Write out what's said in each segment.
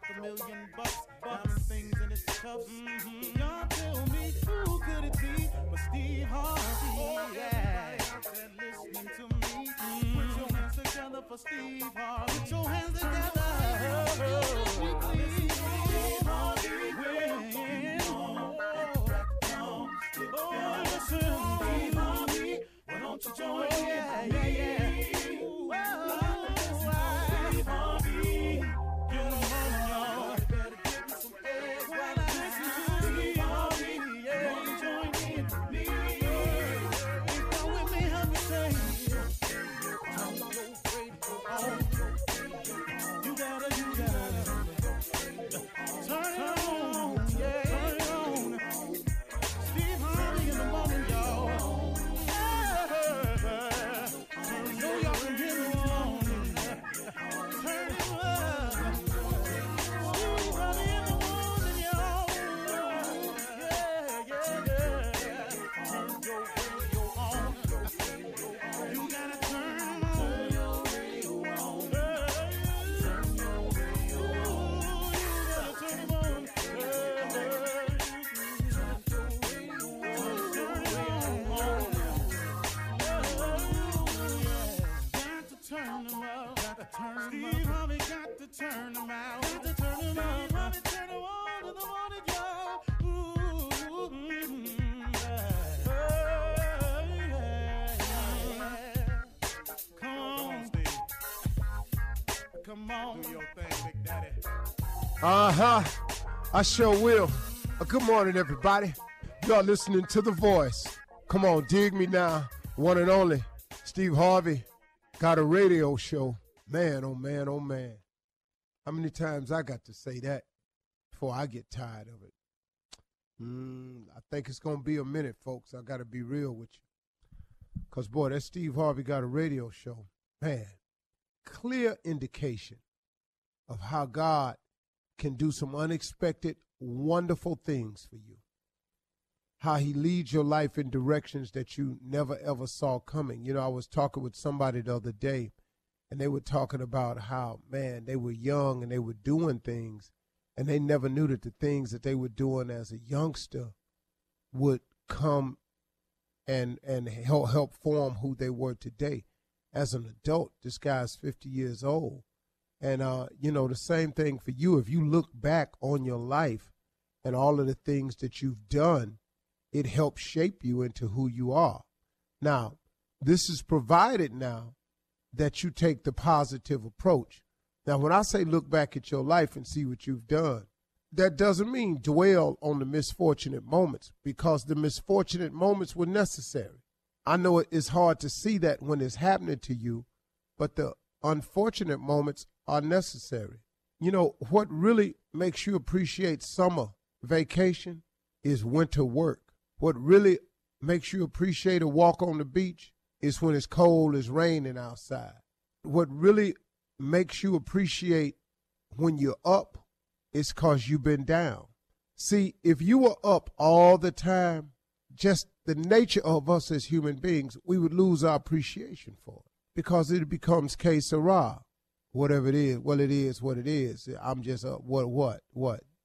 $1,000,000 bucks, things in its cups. Y'all tell me who could it be but Steve Harvey? Oh, yeah. Listening to me. Put your hands together for Steve Harvey. Put your hands together. Steve Harvey, why don't you join me? Yeah, yeah. Come on, do your thing, Big Daddy. Uh-huh. I sure will. Good morning, everybody. Y'all listening to The Voice. Come on, dig me now. One and only, Steve Harvey. Got a radio show. Man, oh man, oh man. How many times I got to say that before I get tired of it? I think it's going to be a minute, folks. I got to be real with you. Because, boy, that Steve Harvey got a radio show. Man, clear indication of how God can do some unexpected, wonderful things for you. How he leads your life in directions that you never, ever saw coming. You know, I was talking with somebody the other day, and they were talking about how, man, they were young and they were doing things, and they never knew that the things that they were doing as a youngster would come and help form who they were today. As an adult, this guy's 50 years old. And, you know, the same thing for you. If you look back on your life and all of the things that you've done, it helps shape you into who you are. Now, this is provided now that you take the positive approach. Now, when I say look back at your life and see what you've done, that doesn't mean dwell on the misfortunate moments, because the misfortunate moments were necessary. I know it's hard to see that when it's happening to you, but the unfortunate moments are necessary. You know, what really makes you appreciate summer vacation is winter work. What really makes you appreciate a walk on the beach is when it's cold, it's raining outside. What really makes you appreciate when you're up is because you've been down. See, if you were up all the time, just the nature of us as human beings, we would lose our appreciation for it because it becomes que sera, whatever it is. Well, it is what it is. I'm just up. What?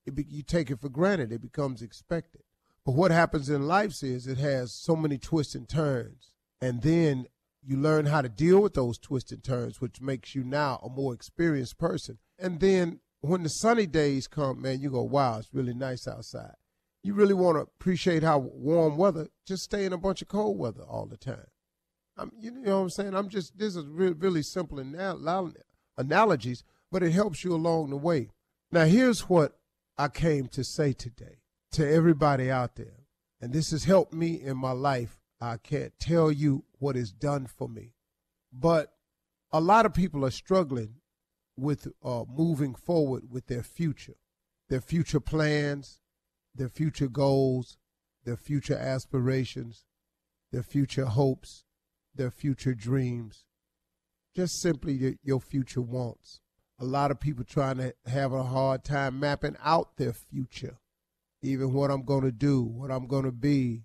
You take it for granted. It becomes expected. But what happens in life is it has so many twists and turns, and then you learn how to deal with those twists and turns, which makes you now a more experienced person. And then when the sunny days come, man, you go, wow, it's really nice outside. You really want to appreciate how warm weather, just stay in a bunch of cold weather all the time. You know what I'm saying? This is really simple analogies, but it helps you along the way. Now, here's what I came to say today. To everybody out there, and this has helped me in my life. I can't tell you what it's done for me, but a lot of people are struggling with moving forward with their future plans, their future goals, their future aspirations, their future hopes, their future dreams, just simply your future wants. A lot of people trying to have a hard time mapping out their future. Even what I'm going to do, what I'm going to be,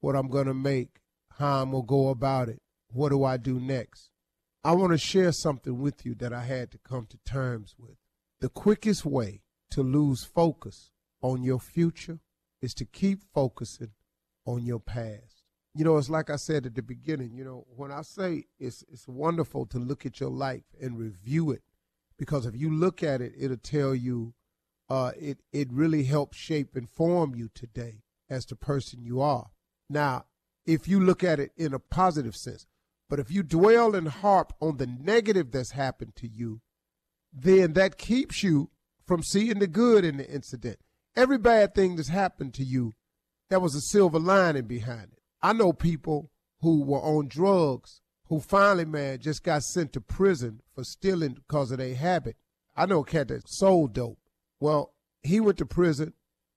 what I'm going to make, how I'm going to go about it, what do I do next? I want to share something with you that I had to come to terms with. The quickest way to lose focus on your future is to keep focusing on your past. You know, it's like I said at the beginning, you know, when I say it's wonderful to look at your life and review it, because if you look at it, it'll tell you, it really helps shape and form you today as the person you are. Now, if you look at it in a positive sense, but if you dwell and harp on the negative that's happened to you, then that keeps you from seeing the good in the incident. Every bad thing that's happened to you, there was a silver lining behind it. I know people who were on drugs who finally, man, just got sent to prison for stealing because of their habit. I know a cat that sold dope. Well, he went to prison.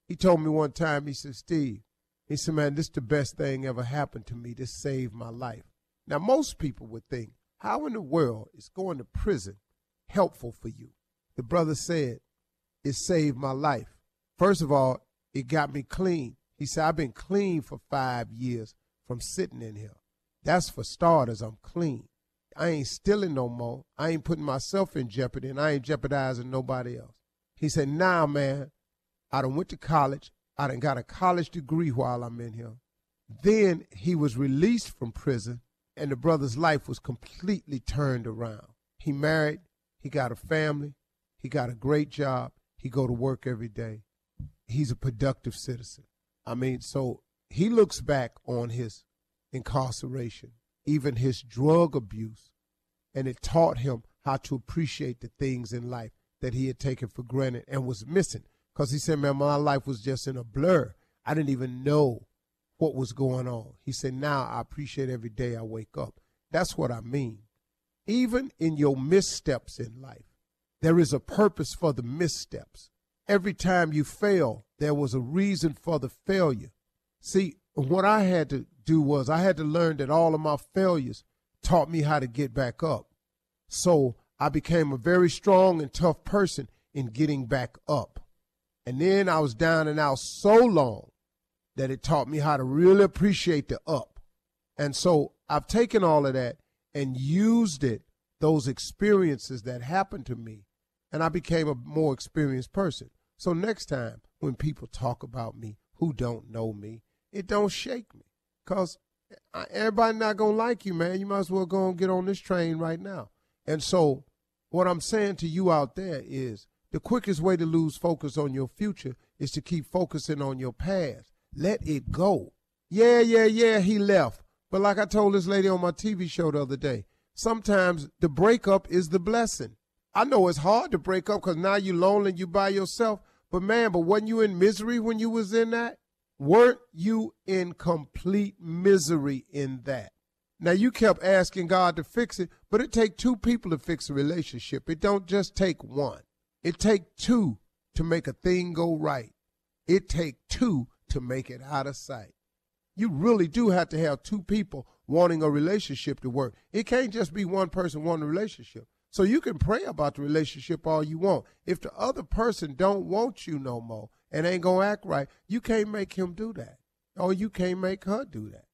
He told me one time, he said, Steve, he said, man, this is the best thing ever happened to me. This saved my life. Now, most people would think, how in the world is going to prison helpful for you? The brother said, it saved my life. First of all, it got me clean. He said, I've been clean for 5 years from sitting in here. That's for starters, I'm clean. I ain't stealing no more. I ain't putting myself in jeopardy, and I ain't jeopardizing nobody else. He said, nah, man, I done went to college. I done got a college degree while I'm in here. Then he was released from prison, and the brother's life was completely turned around. He married. He got a family. He got a great job. He go to work every day. He's a productive citizen. I mean, so he looks back on his incarceration, even his drug abuse, and it taught him how to appreciate the things in life that he had taken for granted and was missing. Because he said, man, my life was just in a blur. I didn't even know what was going on. He said, now I appreciate every day I wake up. That's what I mean. Even in your missteps in life, there is a purpose for the missteps. Every time you fail, there was a reason for the failure. See, what I had to do was I had to learn that all of my failures taught me how to get back up. So I became a very strong and tough person in getting back up. And then I was down and out so long that it taught me how to really appreciate the up. And so I've taken all of that and used it, those experiences that happened to me, and I became a more experienced person. So next time when people talk about me who don't know me, it don't shake me, because everybody not going to like you, man. You might as well go and get on this train right now. And so what I'm saying to you out there is the quickest way to lose focus on your future is to keep focusing on your past. Let it go. Yeah, he left. But like I told this lady on my TV show the other day, sometimes the breakup is the blessing. I know it's hard to break up because now you're lonely and you by yourself. But man, wasn't you in misery when you was in that? Weren't you in complete misery in that? Now, you kept asking God to fix it, but it takes two people to fix a relationship. It don't just take one. It takes two to make a thing go right. It takes two to make it out of sight. You really do have to have two people wanting a relationship to work. It can't just be one person wanting a relationship. So you can pray about the relationship all you want. If the other person don't want you no more and ain't going to act right, you can't make him do that, or you can't make her do that.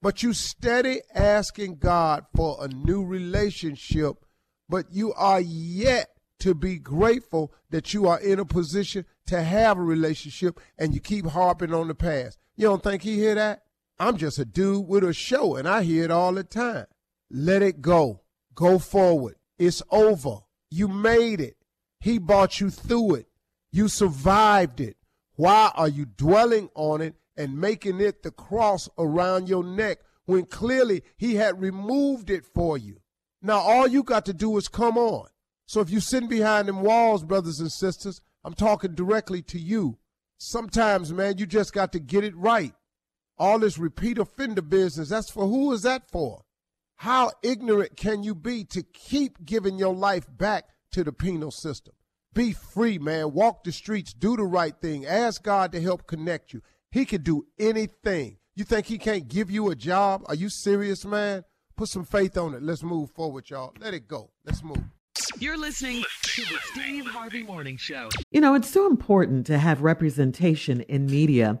But you steady asking God for a new relationship, but you are yet to be grateful that you are in a position to have a relationship, and you keep harping on the past. You don't think he hear that? I'm just a dude with a show, and I hear it all the time. Let it go. Go forward. It's over. You made it. He brought you through it. You survived it. Why are you dwelling on it and making it the cross around your neck when clearly he had removed it for you? Now all you got to do is come on. So if you're sitting behind them walls, brothers and sisters, I'm talking directly to you. Sometimes, man, you just got to get it right. All this repeat offender business, that's for who is that for? How ignorant can you be to keep giving your life back to the penal system? Be free, man. Walk the streets. Do the right thing. Ask God to help connect you. He can do anything. You think he can't give you a job? Are you serious, man? Put some faith on it. Let's move forward, y'all. Let it go. Let's move. You're listening to the Steve Harvey Morning Show. You know, it's so important to have representation in media.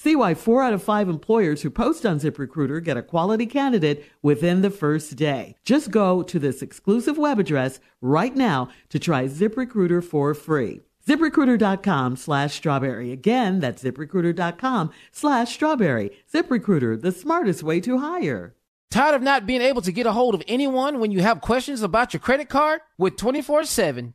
See why 4 out of 5 employers who post on ZipRecruiter get a quality candidate within the first day. Just go to this exclusive web address right now to try ZipRecruiter for free. ZipRecruiter.com/strawberry. Again, that's ZipRecruiter.com/strawberry. ZipRecruiter, the smartest way to hire. Tired of not being able to get a hold of anyone when you have questions about your credit card? With 24/7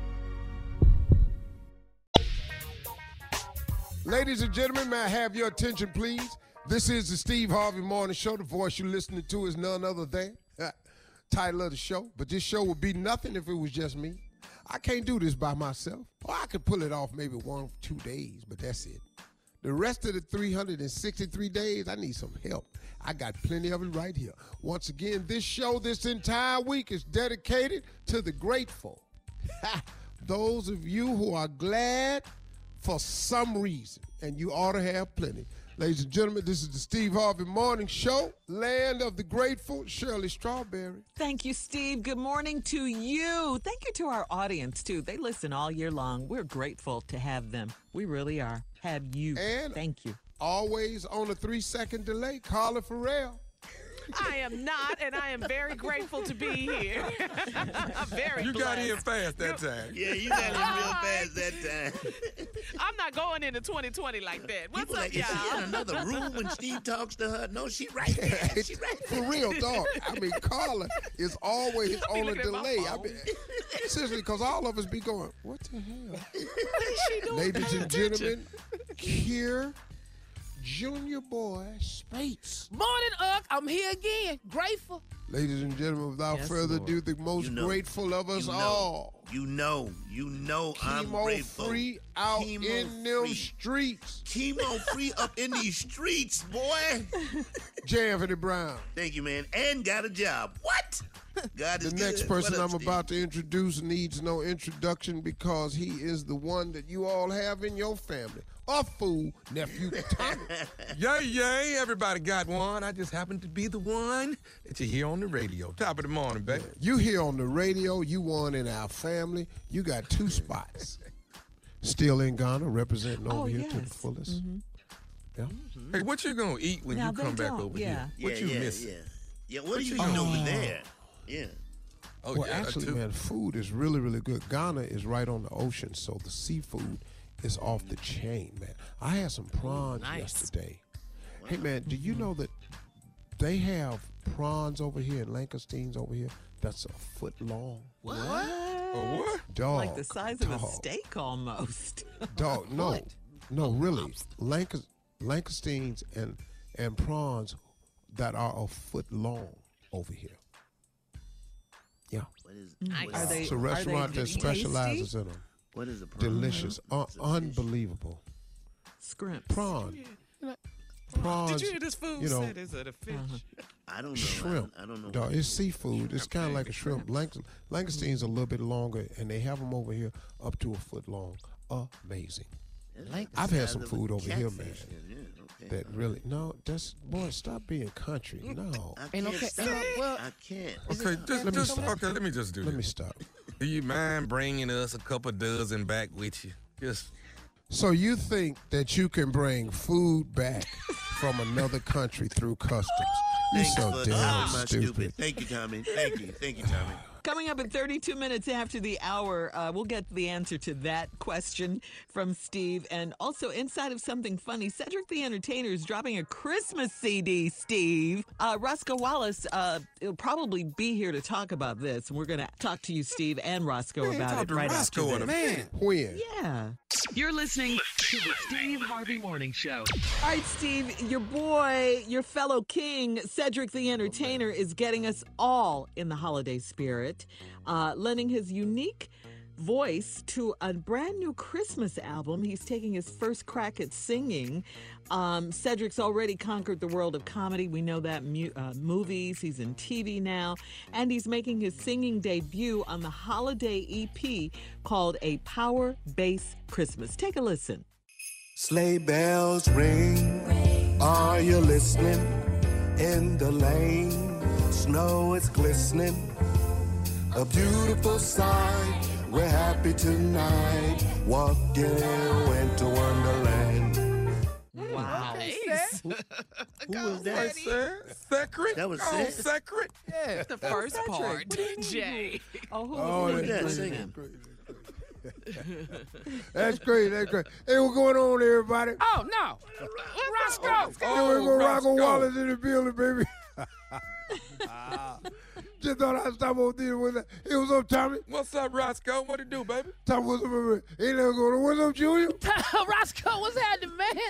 Ladies and gentlemen, may I have your attention, please? This is the Steve Harvey Morning Show. The voice you're listening to is none other than title of the show. But this show would be nothing if it was just me. I can't do this by myself. Or I could pull it off maybe 1 or 2 days, but that's it. The rest of the 363 days, I need some help. I got plenty of it right here. Once again, this show, this entire week, is dedicated to the grateful. Those of you who are glad for some reason, and you ought to have plenty. Ladies and gentlemen, this is the Steve Harvey Morning Show, land of the grateful, Shirley Strawberry. Thank you, Steve. Good morning to you. Thank you to our audience, too. They listen all year long. We're grateful to have them. We really are. Have you. And thank you. Always on a 3-second delay, Carla Farrell. I am not, and I am very grateful to be here. I'm very You blessed. Got in fast that time. Yeah, you got in real fast that time. I'm not going into 2020 like that. What's people up, like, y'all? Is she in another room when Steve talks to her? No, she right there. She right there. For real, dog. I mean, Carla is always on a delay. I mean, seriously, because all of us be going, what the hell? What is she doing? Ladies and gentlemen, here... Junior Boy Spates. Morning, Unc. I'm here again. Grateful. Ladies and gentlemen, without further ado, the most grateful of us all. You know, I'm grateful. Chemo free out in them streets. Chemo free up in these streets, boy. J. Anthony Brown. Thank you, man. And got a job. What? God is good. The next person I'm about to introduce needs no introduction because he is the one that you all have in your family. Our fool, Nephew Tommy. Yay, everybody got one. I just happen to be the one that you hear on the radio. Top of the morning, baby. You here on the radio, you one in our family. You got 2 spots. Still in Ghana, representing over here to the fullest. Mm-hmm. Yeah. Mm-hmm. Hey, what you going to eat when you come back over here? What you missing? Yeah, what do you eat over there? Yeah. Oh, well, yeah, actually, man, food is really, really good. Ghana is right on the ocean, so the seafood is off the chain, man. I had some prawns yesterday. Wow. Hey, man, do you know that they have prawns over here and langoustines over here that's a foot long? What? Oh, what? Dog. Like the size of a steak almost. Dog, no. No, really. Langoustines and prawns that are a foot long over here. Yeah. What is, it's a restaurant that specializes in them. What is a prawn? Delicious. Unbelievable. Scrimps. Prawn. Prawns, did you hear this food said? Is it a fish? I don't know. Shrimp. I don't know. Dog, it's seafood. It's kind of like a shrimp. Langoustines a little bit longer, and they have them over here up to a foot long. Amazing. I've had some food over here, man. Yeah, okay. That really, boy, stop being country. No. I can't. Okay, let me just do this. Let me stop. Do you mind bringing us a couple dozen back with you? So you think that you can bring food back from another country through customs? You're so damn stupid. Thank you, Tommy. Thank you, Tommy. Coming up in 32 minutes after the hour, we'll get the answer to that question from Steve. And also, inside of something funny, Cedric the Entertainer is dropping a Christmas CD, Steve. Roscoe Wallace will probably be here to talk about this. And we're going to talk to you, Steve, and Roscoe about it right after this. When? Yeah. You're listening to the Steve Harvey Morning Show. All right, Steve, your boy, your fellow king, Cedric the Entertainer, is getting us all in the holiday spirit. Lending his unique voice to a brand new Christmas album. He's taking his first crack at singing. Cedric's already conquered the world of comedy. We know that movies. He's in TV now. And he's making his singing debut on the holiday EP called A Power Base Christmas. Take a listen. Sleigh bells ring. Are you listening? In the lane, snow is glistening. A beautiful sight, we're happy tonight, walking in winter wonderland. Wow. Nice. Who was that, sir? Secret? That was Secret? Yeah. That's the first part, DJ. Who was that singing? That's great, Hey, what's going on, everybody? Oh, no. Roscoe. We're Roscoe Wallace in the building, baby. Just thought I'd stop over there with that. Hey, what's up, Tommy? What's up, Roscoe? What do you do, baby? Tommy, what's up, baby? Ain't nothing going on. What's up, Junior? Roscoe, what's happening, man?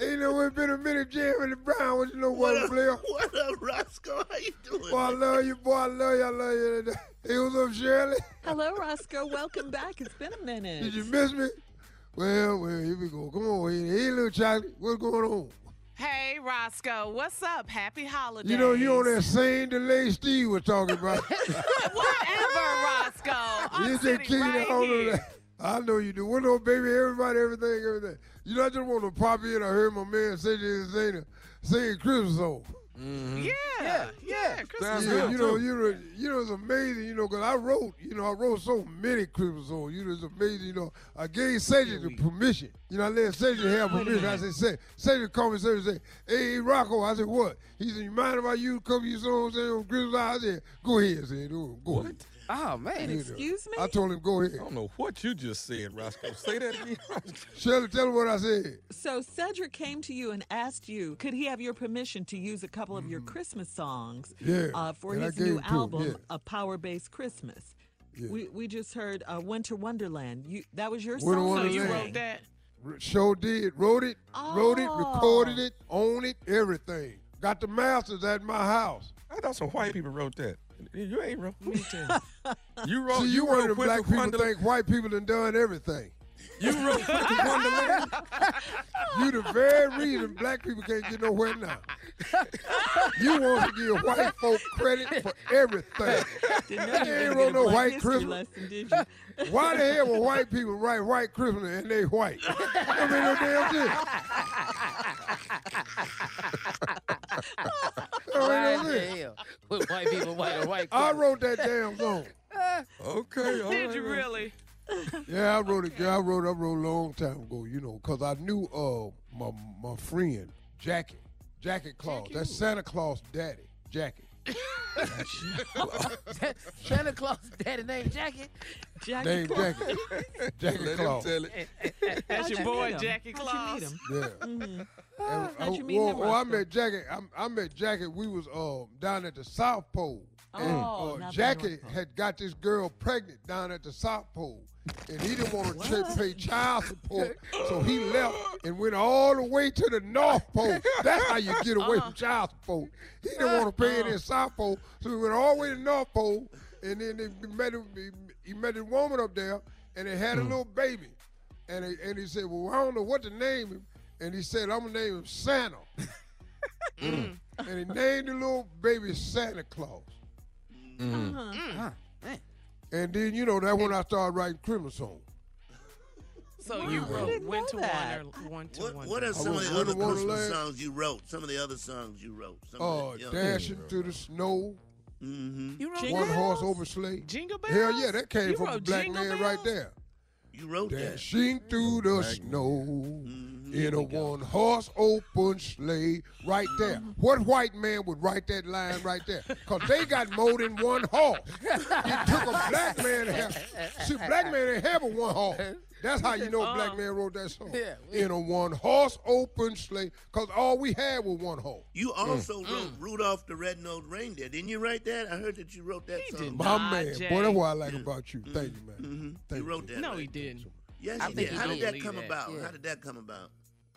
Ain't no been a minute, J. Anthony Brown. What you know, what player? What up, Roscoe? How you doing? Boy, I love you, boy. I love you. Hey, what's up, Shirley? Hello, Roscoe. Welcome back. It's been a minute. Did you miss me? Well, here we go. Come on, hey, little chocolate. What's going on? Hey, Roscoe, what's up? Happy holidays. You know, you're on that same delay Steve was talking about. Whatever, Roscoe. I'm you just keep right on that. I know you do. What up, baby? Everybody, everything. You know, I just want to pop in. I heard my man singing Christmas song. Mm-hmm. Yeah, Christmas song. You know, it's amazing, because I wrote so many Christmas songs. It's amazing, I gave Cedric the permission. I let Cedric have permission. I said, Cedric called me, Cedric said, hey, Rocco. I said, what? He said, you mind if I use a couple of your songs on Christmas? I said, go ahead, Cedric. Go ahead. Oh, man. And excuse me? I told him, go ahead. I don't know what you just said, Roscoe. Say that again. Shirley, tell him what I said. So Cedric came to you and asked you, could he have your permission to use a couple of your Christmas songs for his new album, A Power-Based Christmas? Yeah. We just heard Winter Wonderland. That was your song? So you wrote that? Sure did. Wrote it, recorded it, owned it, everything. Got the masters at my house. I thought some white people wrote that. You ain't wrong. Me too. You wrote. See, you wrote black people think white people done everything. You wrote Winter Wonderland. You the very reason black people can't get nowhere now. You want to give white folk credit for everything. You ain't wrote no white Christmas. Lesson, why the hell would white people write white Christmas and they white? I mean, no damn shit. With white people, white. I wrote that damn song. Okay. Did you really? Yeah, I wrote it. Yeah, I wrote a long time ago, because I knew my friend Jackie Claus. That's Santa Claus' daddy, Jackie. Santa Claus' daddy name Jackie. Jackie Claus. Jackie Claus. That's your boy Jackie Claus. How'd you meet him? Yeah. How'd you meet him? Well, I met Jackie. I met Jackie. We was down at the South Pole. And Jackie had got this girl pregnant down at the South Pole, and he didn't want to pay child support, so he left and went all the way to the North Pole. That's how you get away from child support. He didn't want to pay it in South Pole, so he went all the way to the North Pole, and then he met a woman up there, and they had a little baby. And he said, well, I don't know what to name him, and he said, I'm going to name him Santa. And he named the little baby Santa Claus. And then, that's when I started writing Christmas songs. So you wrote Winter Wonderland. What are some of the other Christmas songs you wrote? Some of the other songs you wrote. Oh, Dashing Through the Snow. Mm-hmm. You wrote One Horse Open Sleigh. Jingle Bells? Hell yeah, that came from a black man right there. You wrote that. Dashing through the snow in a one-horse open sleigh, right there. What white man would write that line right there? Because they got more than one horse. It took a black man to have. See, black man didn't have a one horse. That's how you know a black man wrote that song. Yeah, in a one-horse open sleigh, because all we had was one horse. You also wrote Rudolph the Red-Nosed Reindeer. Didn't you write that? I heard that you wrote that song. My man. Jay. Boy, that's what I like about you. Thank you, man. Thank you wrote that. No, he didn't. Yes, he did. How did that come about? Yeah. How did that come about?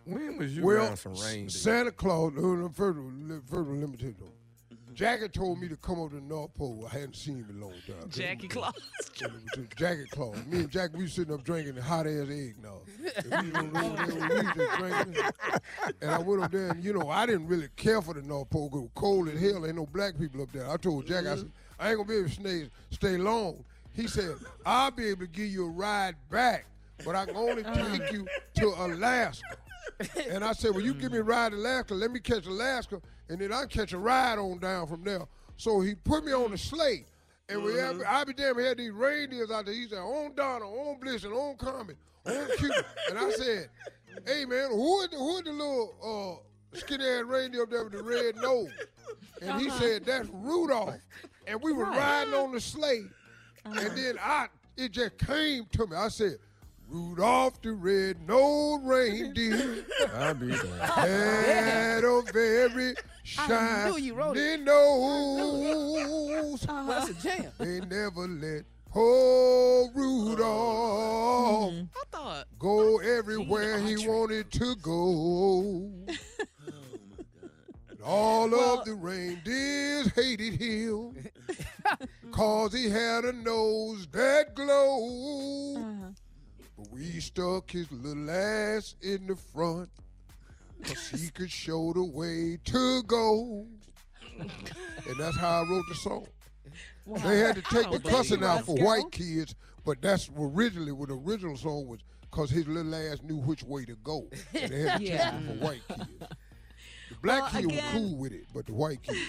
When was you around some reindeer? Santa Claus, further limited though. Jackie told me to come over to the North Pole. I hadn't seen him in a long time. Jackie Claus. Jackie Claus. Me and Jack, we sitting up drinking hot ass eggnog. And we don't know we just drinking. And I went up there, and I didn't really care for the North Pole. It was cold as hell. Ain't no black people up there. I told Jack, I said, I ain't gonna be able to stay long. He said, I'll be able to give you a ride back, but I can only take you to Alaska. And I said, well, you give me a ride to Alaska, let me catch Alaska, and then I'll catch a ride on down from there. So he put me on the sleigh, and I be damn, we had these reindeers out there. He said, on Donna, on Bliss, and on Comet, on Cupid. And I said, hey, man, who is the little skinny-ass reindeer up there with the red nose? And he said, that's Rudolph. And we were riding on the sleigh, and then it just came to me. I said, Rudolph the Red-Nosed Reindeer had a very shiny nose. That's a jam. They never let poor Rudolph go everywhere he wanted to go. All of the reindeers hated him because he had a nose that glowed. We stuck his little ass in the front because he could show the way to go. And that's how I wrote the song. Wow. They had to take the cussing out for white kids, but that's originally what the original song was, because his little ass knew which way to go. And they had to take it for white kids. The black kid was cool with it, but the white kid.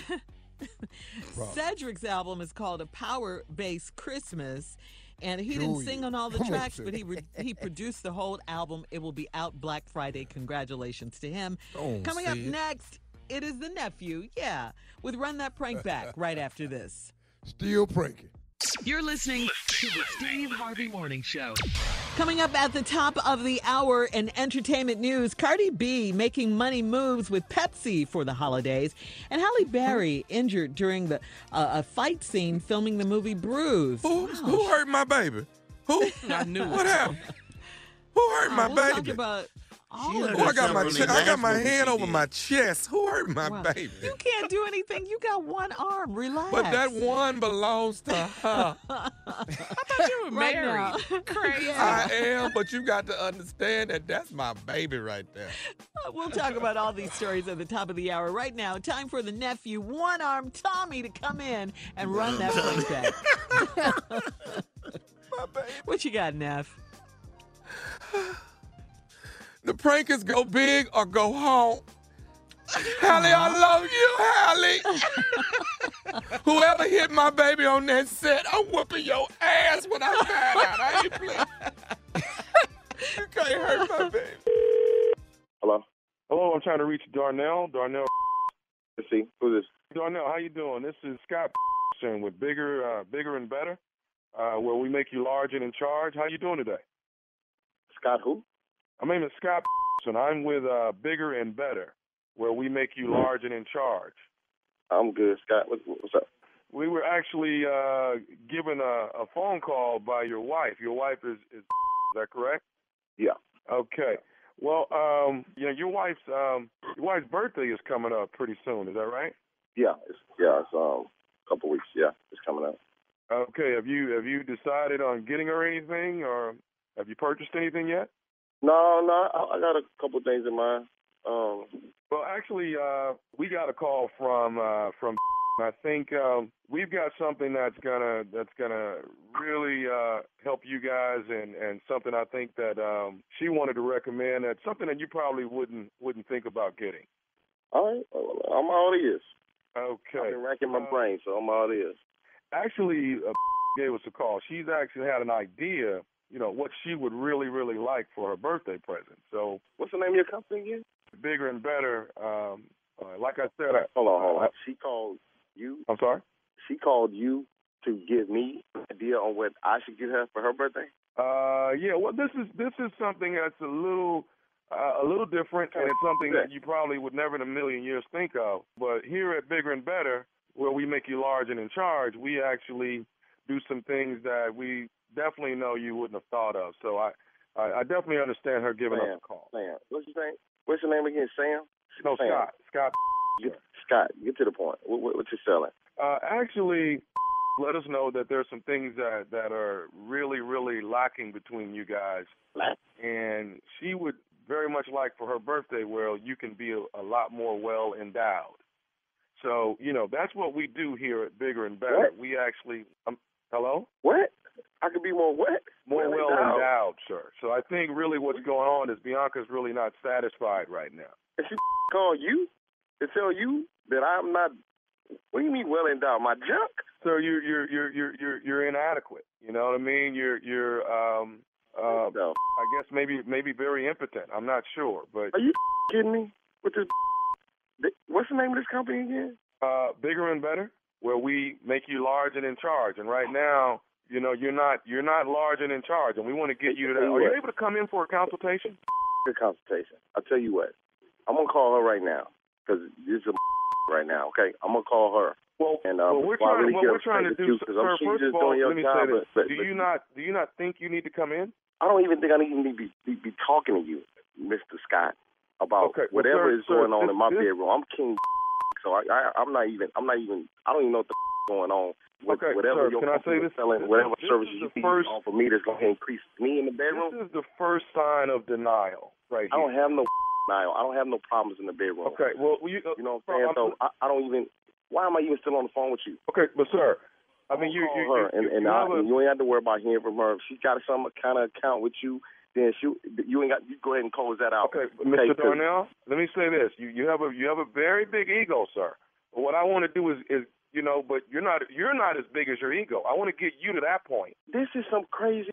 Cedric's album is called A Power Base Christmas. And he didn't sing on all the tracks, but he produced the whole album. It will be out Black Friday. Congratulations to him. Coming up next, it is the nephew, with Run That Prank Back right after this. Still pranking. You're listening to the Steve Harvey Morning Show. Coming up at the top of the hour in entertainment news, Cardi B making money moves with Pepsi for the holidays, and Halle Berry injured during the a fight scene filming the movie Bruised. Who hurt my baby? Who? I knew what happened. Who hurt my baby? Talk about I got my hand over my chest. Who hurt my baby? You can't do anything. You got one arm. Relax. But that one belongs to her. I thought you were married. Crazy. I am, but you got to understand that that's my baby right there. We'll talk about all these stories at the top of the hour. Right now, time for the nephew, One Arm Tommy, to come in and run that prank back. My baby. What you got, Neff? The prank is go big or go home. Halle, I love you, Halle. Whoever hit my baby on that set, I'm whooping your ass when I find out. I ain't playing. You can't hurt my baby. Hello? Hello, I'm trying to reach Darnell. Darnell, See who this? No, no. How you doing? This is Scott with Bigger and Better, where we make you large and in charge. How you doing today? Scott who? My name is Scott, and I'm with Bigger and Better, where we make you large and in charge. I'm good, Scott. What's up? We were actually given a phone call by your wife. Your wife is that correct? Yeah. Okay. Well, you know, your wife's birthday is coming up pretty soon. Is that right? Yeah. It's a couple weeks. Yeah, it's coming up. Okay. Have you decided on getting her anything, or have you purchased anything yet? No. I got a couple of things in mind. Well, actually, we got a call from. I think we've got something that's gonna really help you guys, and something I think that she wanted to recommend. That's something that you probably wouldn't think about getting. All right, I'm all ears. Okay, I've been racking my brain, so I'm all ears. Actually, gave us a call. She's actually had an idea, you know, what she would really, really like for her birthday present. So, what's the name of your company again? Bigger and Better. Like I said, hold on. She called. You? I'm sorry? She called you to give me an idea on what I should get her for her birthday? Yeah, well, this is something that's a little different, and it's something that you probably would never in a million years think of. But here at Bigger and Better, where we make you large and in charge, we actually do some things that we definitely know you wouldn't have thought of. So I definitely understand her giving us a call. Sam, what's your name again, Sam? No, Sam. Scott. Scott, get to the point. What you selling? Actually, let us know that there's some things that are really, really lacking between you guys. And she would very much like for her birthday, well, you can be a lot more well endowed. So, you know, that's what we do here at Bigger and Better. What? We actually, hello? What? I could be more what? More well endowed, sir. So I think really what's going on is Bianca's really not satisfied right now. If she call you? To tell you that I'm not. What do you mean, well endowed? My junk? Sir, you're inadequate. You know what I mean? You're I guess maybe very impotent. I'm not sure, but are you kidding me? With this? What's the name of this company again? Bigger and Better, where we make you large and in charge. And right now, you know, you're not large and in charge, and we want to get you to that. Are you able to come in for a consultation? A consultation. I'll tell you what. I'm gonna call her right now. Because this is a right now, okay? I'm going to call her. Well, and, what we're trying to do, sir, first of all, let me say this. Do you not think you need to come in? I don't even think I need to be talking to you, Mr. Scott, about whatever is going on in my bedroom. I'm king, so I'm not even. I don't even know what the going on. Whatever sir, your company is selling, whatever services you can offer me, that's going to increase me in the bedroom. This is the first sign of denial, right here. I don't have no. I don't have no problems in the bedroom. Okay, well, you know what I'm saying? So I don't even. Why am I even still on the phone with you? Okay, but sir, I mean, you ain't have to worry about hearing from her. If she's got some kind of account with you, then you ain't got. You go ahead and close that out. Okay, Mr. Darnell, let me say this: you have a very big ego, sir. But what I want to do is you know, but you're not as big as your ego. I want to get you to that point. This is some crazy.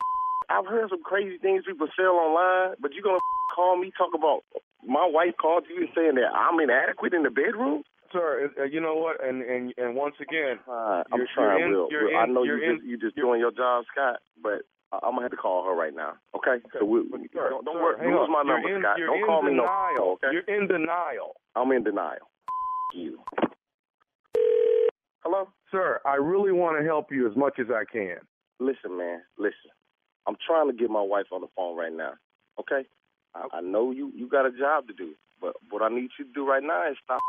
I've heard some crazy things people sell online, but you're gonna call me talk about. My wife called you and saying that I'm inadequate in the bedroom? Sir, you know what? And once again, I'm trying, Will. I know you're just doing your job, Scott, but I'm going to have to call her right now, okay? So sir, don't lose my number, Scott. Don't call me no. Okay? You're in denial. I'm in denial. You. Hello? Sir, I really want to help you as much as I can. Listen, man, listen. I'm trying to get my wife on the phone right now, okay? I know you got a job to do, but what I need you to do right now is stop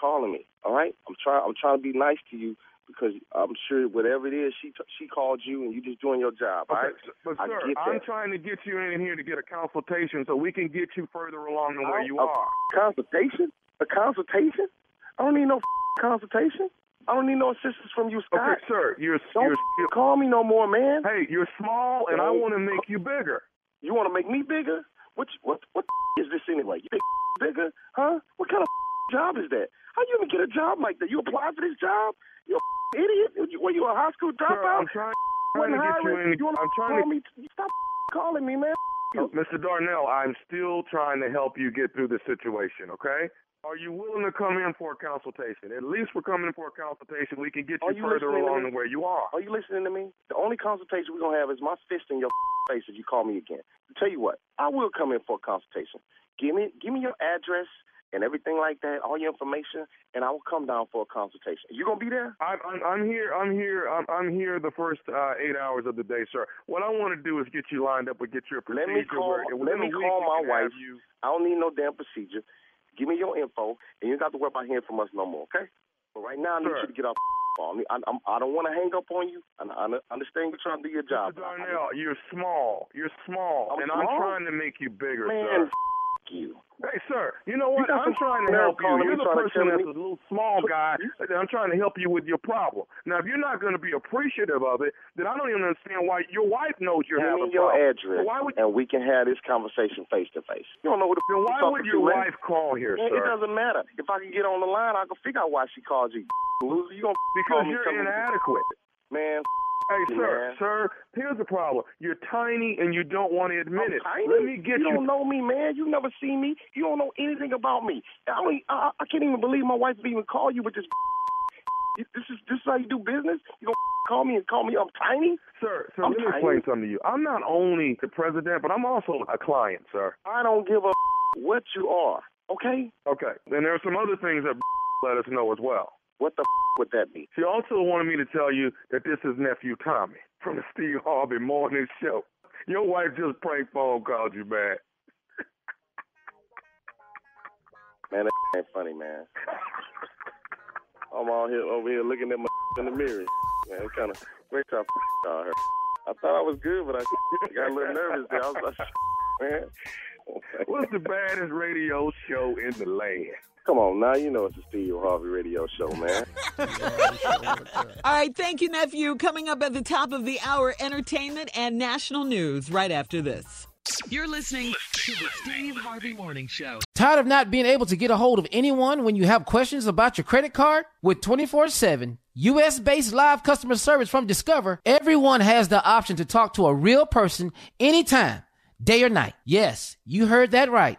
calling me. All right, I'm trying to be nice to you because I'm sure whatever it is, she called you and you just doing your job. Okay, all right, but sir, I'm trying to get you in here to get a consultation so we can get you further along than where you are. Consultation? A consultation? I don't need no consultation. I don't need no assistance from you, Scott. Okay, sir, don't call me no more, man. Hey, you're small, and I want to make you bigger. You want to make me bigger? What the is this anyway? You think bigger, huh? What kind of job is that? How you even get a job like that? You apply for this job? You an idiot? Were you a high school dropout? Sir, I'm trying to get you in. I'm trying to. Stop calling me, man. Mr. Darnell, I'm still trying to help you get through this situation, okay? Are you willing to come in for a consultation? At least we're coming in for a consultation. We can get you further along than where you are. Are you listening to me? The only consultation we're going to have is my fist in your face if you call me again. I'll tell you what, I will come in for a consultation. Give me your address and everything like that, all your information, and I will come down for a consultation. You going to be there? I'm here the first 8 hours of the day, sir. What I want to do is get you lined up and get your procedure. Let me call my wife. I don't need no damn procedure. Give me your info, and you don't have to worry about hearing from us no more, okay? But right now, I need you to get off the phone. I don't want to hang up on you. I understand you're trying to do your job. Mr. Darnell, you're small. You're small. I'm trying to make you bigger, sir. You. Hey, sir, you know what? I'm trying to help you. You're the person that's a little small guy. I'm trying to help you with your problem. Now, if you're not going to be appreciative of it, then I don't even understand why your wife knows you're having a problem. Address, so why would and we can have this conversation face-to-face. You don't know what the then why would your wife call here, sir? It doesn't matter. If I can get on the line, I can figure out why she called you. Loser, you gonna because you're inadequate. Man, hey, sir, here's the problem. You're tiny and you don't want to admit it. Tiny? Let me get you. You don't know me, man. You never seen me. You don't know anything about me. I can't even believe my wife would even call you with this. This is how you do business? You gonna call me I'm tiny? Sir, let me explain something to you. I'm not only the president, but I'm also a client, sir. I don't give a what you are, okay? Okay. Then there are some other things that let us know as well. What the would that be? She also wanted me to tell you that this is Nephew Tommy from the Steve Harvey Morning Show. Your wife just prank phone called you, man. Man, that ain't funny, man. I'm all over here looking at my in the mirror. Man, it kind of makes how call her. I thought I was good, but I got a little nervous there. I was like, man. What's the baddest radio show in the land? Come on, now you know it's the Steve Harvey Radio Show, man. All right, thank you, Nephew. Coming up at the top of the hour, entertainment and national news right after this. You're listening to the Steve Harvey Morning Show. Tired of not being able to get a hold of anyone when you have questions about your credit card? With 24/7 U.S.-based live customer service from Discover, everyone has the option to talk to a real person anytime, day or night. Yes, you heard that right.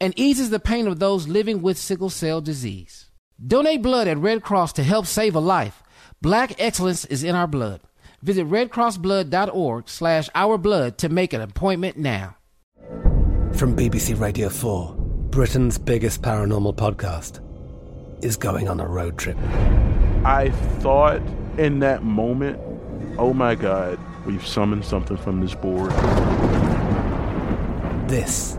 and eases the pain of those living with sickle cell disease. Donate blood at Red Cross to help save a life. Black excellence is in our blood. Visit redcrossblood.org/ourblood to make an appointment now. From BBC Radio 4, Britain's biggest paranormal podcast is going on a road trip. I thought in that moment, oh my God, we've summoned something from this board. This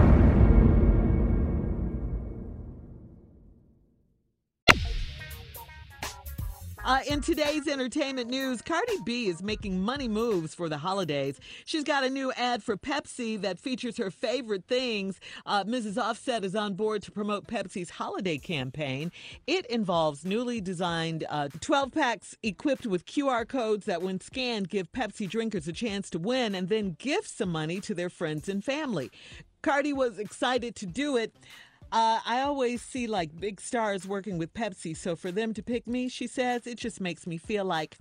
In today's entertainment news, Cardi B is making money moves for the holidays. She's got a new ad for Pepsi that features her favorite things. Mrs. Offset is on board to promote Pepsi's holiday campaign. It involves newly designed 12-packs equipped with QR codes that, when scanned, give Pepsi drinkers a chance to win and then give some money to their friends and family. Cardi was excited to do it. I always see like big stars working with Pepsi, so for them to pick me, she says, it just makes me feel like,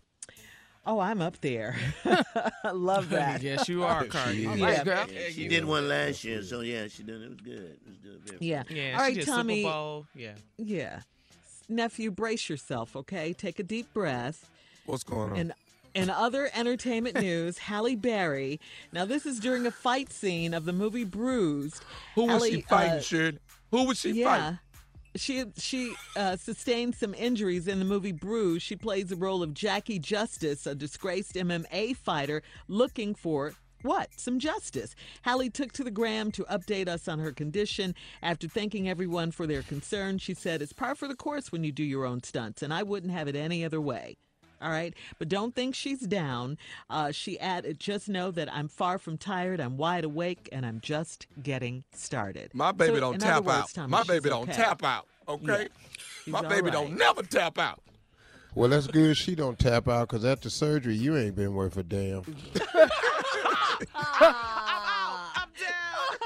oh, I'm up there. I love that. Yes, you are, Cardi. Oh, yeah. Yeah, she did one last year, so yeah, she did. It was good. It was good. Yeah. Yeah. All right, Tommy. Super Bowl. Yeah. Yeah. Nephew, brace yourself, okay? Take a deep breath. What's going on? In other entertainment news, Halle Berry. Now, this is during a fight scene of the movie Bruised. Who was she fighting, Shirley? Who would she fight? She sustained some injuries in the movie Bruised. She plays the role of Jackie Justice, a disgraced MMA fighter looking for what? Some justice. Halle took to the gram to update us on her condition. After thanking everyone for their concern, she said, it's par for the course when you do your own stunts, and I wouldn't have it any other way. All right. But don't think she's down. She added, just know that I'm far from tired. I'm wide awake and I'm just getting started. My baby don't tap out. My baby don't tap out. Okay. My baby don't never tap out. Well, that's good. She don't tap out because after surgery, you ain't been worth a damn.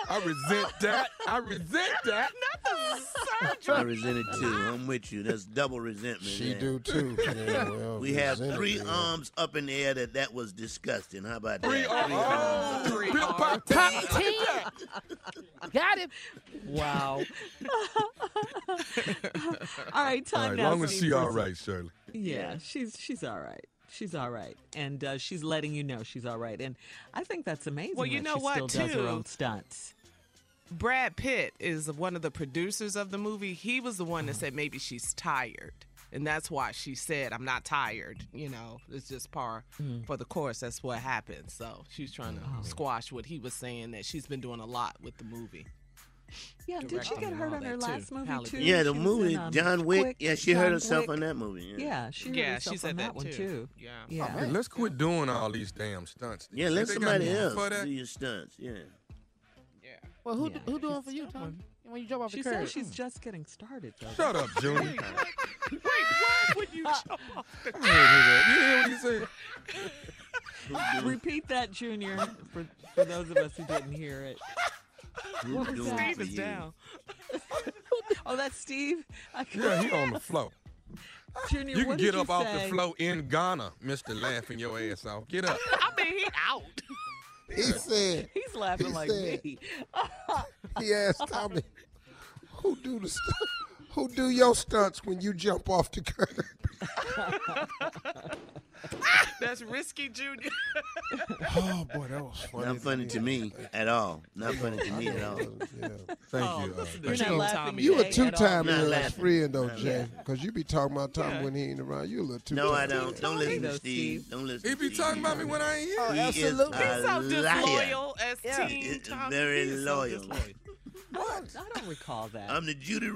I resent that. I resent that. Not the surgery. I resent it too. I'm with you. That's double resentment. She man. Do too. Yeah, well, we have three arms up in the air. That was disgusting. How about three that? Three arms. Got it. Wow. All right, time all right, now. As long as she's all right, Shirley. Yeah, she's all right. She's all right, and she's letting you know she's all right, and I think that's amazing. Well, you know what? She still does her own stunts. Brad Pitt is one of the producers of the movie. He was the one that said maybe she's tired, and that's why she said, "I'm not tired." You know, it's just par for the course. That's what happens. So she's trying to squash what he was saying that she's been doing a lot with the movie. Yeah, did she get hurt on her last movie, too? Yeah, the movie, John Wick. Yeah, she hurt herself on that movie. Yeah, she hurt herself on that one, too. Yeah. Oh, man, let's quit doing all these damn stunts. Yeah, let somebody else do your stunts. Yeah. Well, who doing for you, Tommy? When you jump off the curb. She said she's just getting started, though. Shut up, Junior. Wait, why would you jump off the curb? You hear what he said? Repeat that, Junior, for those of us who didn't hear it. Steve is down. Oh, that's Steve? Yeah, he on the floor. Junior, you can get up off the floor in Ghana, Mr. Laughing your ass off. Get up. I mean, he out. He said. He's laughing me. He asked Tommy, who do your stunts when you jump off the curb? That's risky, Junior. Oh, boy, that was funny. Not funny to me at all. Not funny to me at all. Yeah. Thank you. You a two-time friend, though, Jay, because you be talking about Tommy when he ain't around. You a little two-time. No, I don't. Don't listen to Steve. Don't listen to Steve. He be talking about me when I ain't here. Oh, absolutely. He's so disloyal as Team Tommy. Very loyal. I don't recall that. I'm the Judy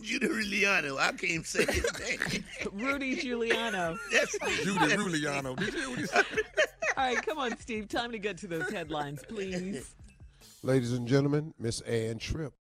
Giuliano. I can't say his name. Rudy Giuliano. That's me. Judy Giuliano. Did you hear what he said? All right, come on, Steve. Time to get to those headlines, please. Ladies and gentlemen, Miss Ann Tripp.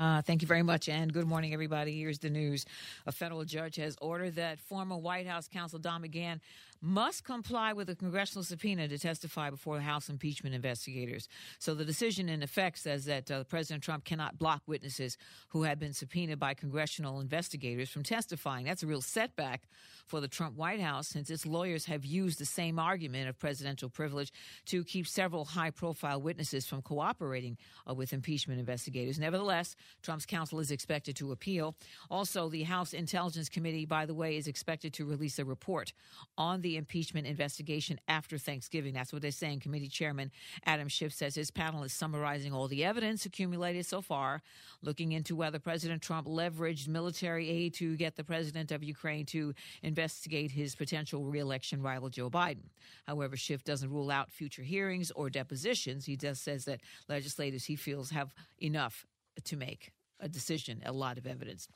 Thank you very much, and good morning, everybody. Here's the news. A federal judge has ordered that former White House counsel Don McGahn must comply with a congressional subpoena to testify before House impeachment investigators. So the decision, in effect, says that President Trump cannot block witnesses who have been subpoenaed by congressional investigators from testifying. That's a real setback for the Trump White House, since its lawyers have used the same argument of presidential privilege to keep several high-profile witnesses from cooperating with impeachment investigators. Nevertheless, Trump's counsel is expected to appeal. Also, the House Intelligence Committee, by the way, is expected to release a report on the impeachment investigation after Thanksgiving. That's what they're saying. Committee Chairman Adam Schiff says his panel is summarizing all the evidence accumulated so far, looking into whether President Trump leveraged military aid to get the president of Ukraine to investigate his potential reelection rival Joe Biden. However, Schiff doesn't rule out future hearings or depositions. He just says that legislators he feels have enough to make a decision, a lot of evidence.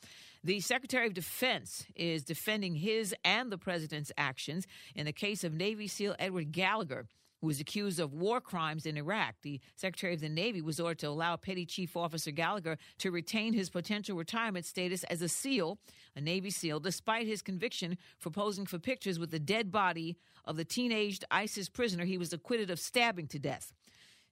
The Secretary of Defense is defending his and the president's actions in the case of Navy SEAL Edward Gallagher, who was accused of war crimes in Iraq. The Secretary of the Navy was ordered to allow Petty Chief Officer Gallagher to retain his potential retirement status as a SEAL, a Navy SEAL, despite his conviction for posing for pictures with the dead body of the teenaged ISIS prisoner he was acquitted of stabbing to death.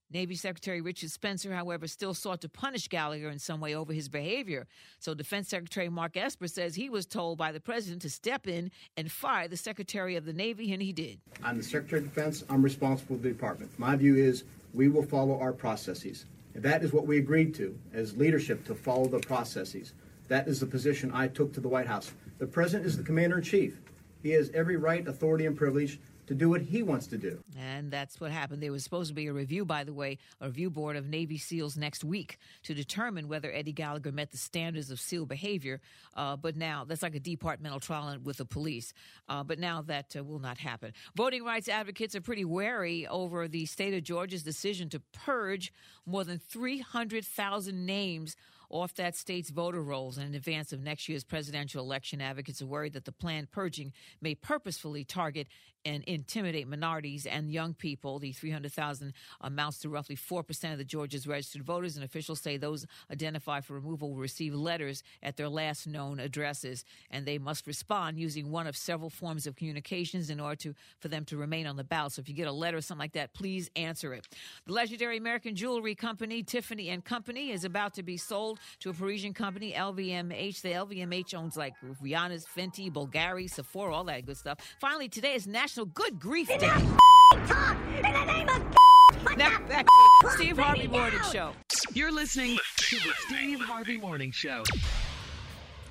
Navy Secretary Richard Spencer, however, still sought to punish Gallagher in some way over his behavior. So Defense Secretary Mark Esper says he was told by the president to step in and fire the Secretary of the Navy, and he did. I'm the Secretary of Defense. I'm responsible for the department. My view is we will follow our processes. And that is what we agreed to as leadership, to follow the processes. That is the position I took to the White House. The president is the commander-in-chief. He has every right, authority, and privilege to do what he wants to do. And that's what happened. There was supposed to be a review, by the way, a review board of Navy SEALs next week to determine whether Eddie Gallagher met the standards of SEAL behavior. But now that's like a departmental trial with the police. But now that will not happen. Voting rights advocates are pretty wary over the state of Georgia's decision to purge more than 300,000 names off that state's voter rolls. And in advance of next year's presidential election, advocates are worried that the planned purging may purposefully target and intimidate minorities and young people. The 300,000 amounts to roughly 4% of the Georgia's registered voters, and officials say those identified for removal will receive letters at their last known addresses, and they must respond using one of several forms of communications in order for them to remain on the ballot. So if you get a letter or something like that, please answer it. The legendary American jewelry company Tiffany & Company is about to be sold to a Parisian company, LVMH. The LVMH owns like Rihanna's, Fenty, Bulgari, Sephora, all that good stuff. Finally, today is National Good Grief Day. Talk in the name of now, back to the Steve Harvey Morning Show. You're listening to the Steve Harvey Morning Show.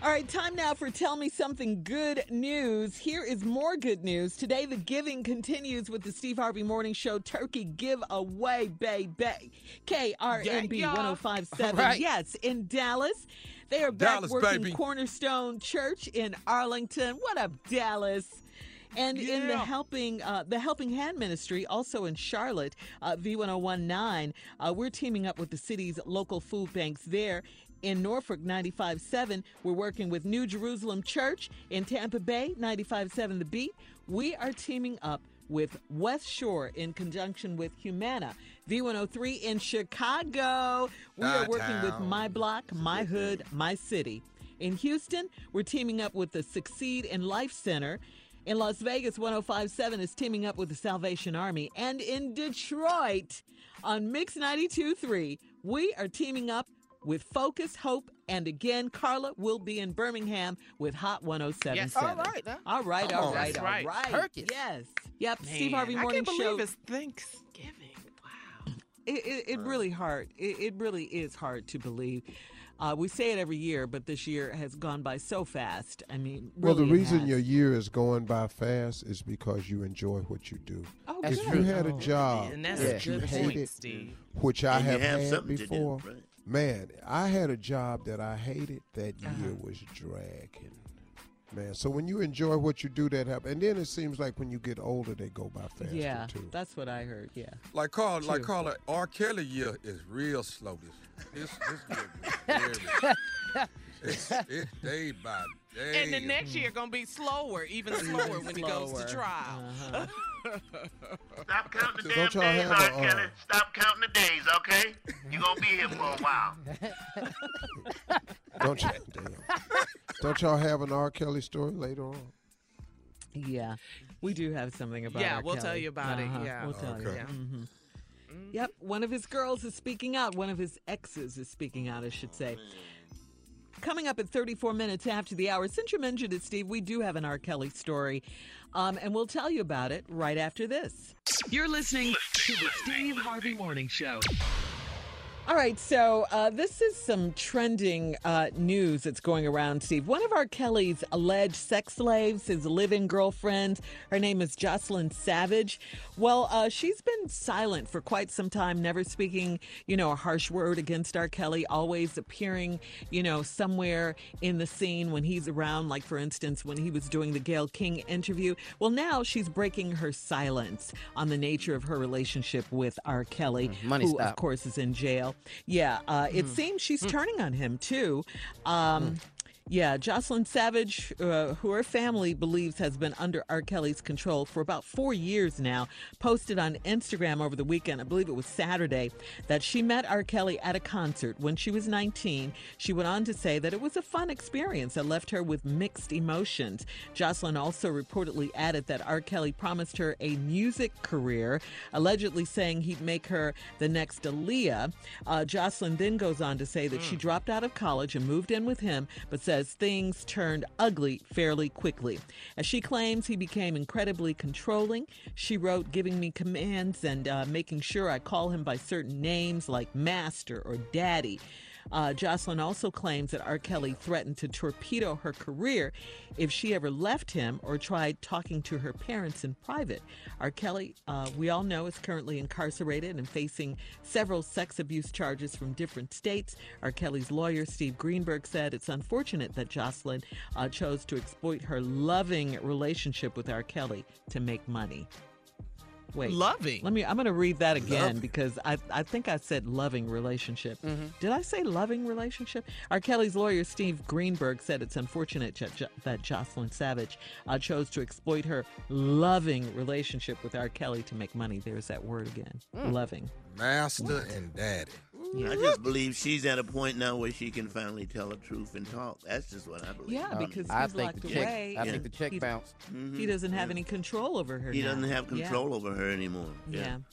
All right, time now for Tell Me Something Good News. Here is more good news. Today, the giving continues with the Steve Harvey Morning Show Turkey Giveaway, baby. KRNB 1057. Right. Yes, in Dallas. They are back Dallas, working baby. Cornerstone Church in Arlington. What up, Dallas? And in the Helping Hand Ministry, also in Charlotte, V1019, we're teaming up with the city's local food banks there. In Norfolk, 95.7, we're working with New Jerusalem Church. In Tampa Bay, 95.7 The Beat. We are teaming up with West Shore in conjunction with Humana. V103 in Chicago. We are working with My Block, My Hood, My City. In Houston, we're teaming up with the Succeed in Life Center. In Las Vegas, 105.7 is teaming up with the Salvation Army. And in Detroit, on Mix 92.3, we are teaming up with Focus, Hope, and again, Carla will be in Birmingham with Hot 107.7. Yes. All right. Huh? All right. Turkey. Yes. Yep. Man, Steve Harvey Morning Show. I can't believe it's Thanksgiving. Wow. It's really hard. It really is hard to believe. We say it every year, but this year has gone by so fast. I mean, really the reason your year is going by fast is because you enjoy what you do. Oh, if you had a job and that's that you hated, Steve. Which I have had before, do, right? Man, I had a job that I hated. That year was dragging. Man, so when you enjoy what you do, that happens. And then it seems like when you get older, they go by faster, too. Yeah, that's what I heard, Like Carla, R. Kelly year is real slow this year is very slow. It's day by day. And the next year going to be slower, even slower when he goes to trial. Uh-huh. Stop counting the damn days, R. Kelly. Stop counting the days, okay? You're going to be here for a while. Don't y'all have an R. Kelly story later on? Yeah, we do have something about R. Kelly. Yeah, we'll tell you about it. Yeah, we'll tell you. Yeah. Mm-hmm. Mm-hmm. Yep, one of his girls is speaking out. One of his exes is speaking out, I should say. Coming up at 34 minutes after the hour, since you mentioned it, Steve, we do have an R. Kelly story, and we'll tell you about it right after this. You're listening to the Steve Harvey Morning Show. All right, so this is some trending news that's going around, Steve. One of R. Kelly's alleged sex slaves, his live-in girlfriend, her name is Jocelyn Savage. Well, she's been silent for quite some time, never speaking, you know, a harsh word against R. Kelly, always appearing, you know, somewhere in the scene when he's around, like, for instance, when he was doing the Gayle King interview. Well, now she's breaking her silence on the nature of her relationship with R. Kelly, who, of course, is in jail. Yeah, it seems she's turning on him, too. Yeah, Jocelyn Savage, who her family believes has been under R. Kelly's control for about 4 years now, posted on Instagram over the weekend, I believe it was Saturday, that she met R. Kelly at a concert when she was 19. She went on to say that it was a fun experience that left her with mixed emotions. Jocelyn also reportedly added that R. Kelly promised her a music career, allegedly saying he'd make her the next Aaliyah. Jocelyn then goes on to say that she dropped out of college and moved in with him, but said as things turned ugly fairly quickly. As she claims, he became incredibly controlling. She wrote, giving me commands and making sure I call him by certain names like master or daddy. Jocelyn also claims that R. Kelly threatened to torpedo her career if she ever left him or tried talking to her parents in private. R. Kelly, we all know, is currently incarcerated and facing several sex abuse charges from different states. R. Kelly's lawyer, Steve Greenberg, said it's unfortunate that Jocelyn chose to exploit her loving relationship with R. Kelly to make money. Wait, loving. I'm going to read that again because I think I said loving relationship. Did I say loving relationship? R. Kelly's lawyer, Steve Greenberg, said it's unfortunate that Jocelyn Savage chose to exploit her loving relationship with R. Kelly to make money. There's that word again, loving. Master and daddy. Yeah. I just believe she's at a point now where she can finally tell the truth and talk. That's just what I believe. Yeah, because he's locked away. I think the check bounced. He doesn't have any control over her. He doesn't have control over her anymore. I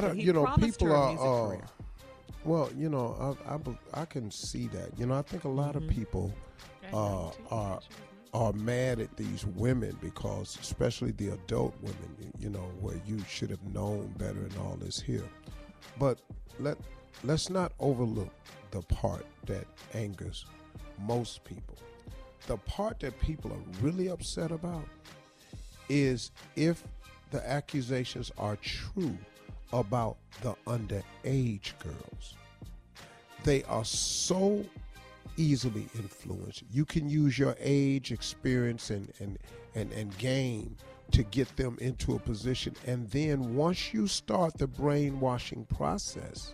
don't. You know, people are. Well, you know, I can see that. You know, I think a lot of people are mad at these women because, especially the adult women, you know, where you should have known better and all this here, but let's not overlook the part that angers most people. The part that people are really upset about is if the accusations are true about the underage girls. They are so easily influenced. You can use your age, experience, and game to get them into a position. And then once you start the brainwashing process,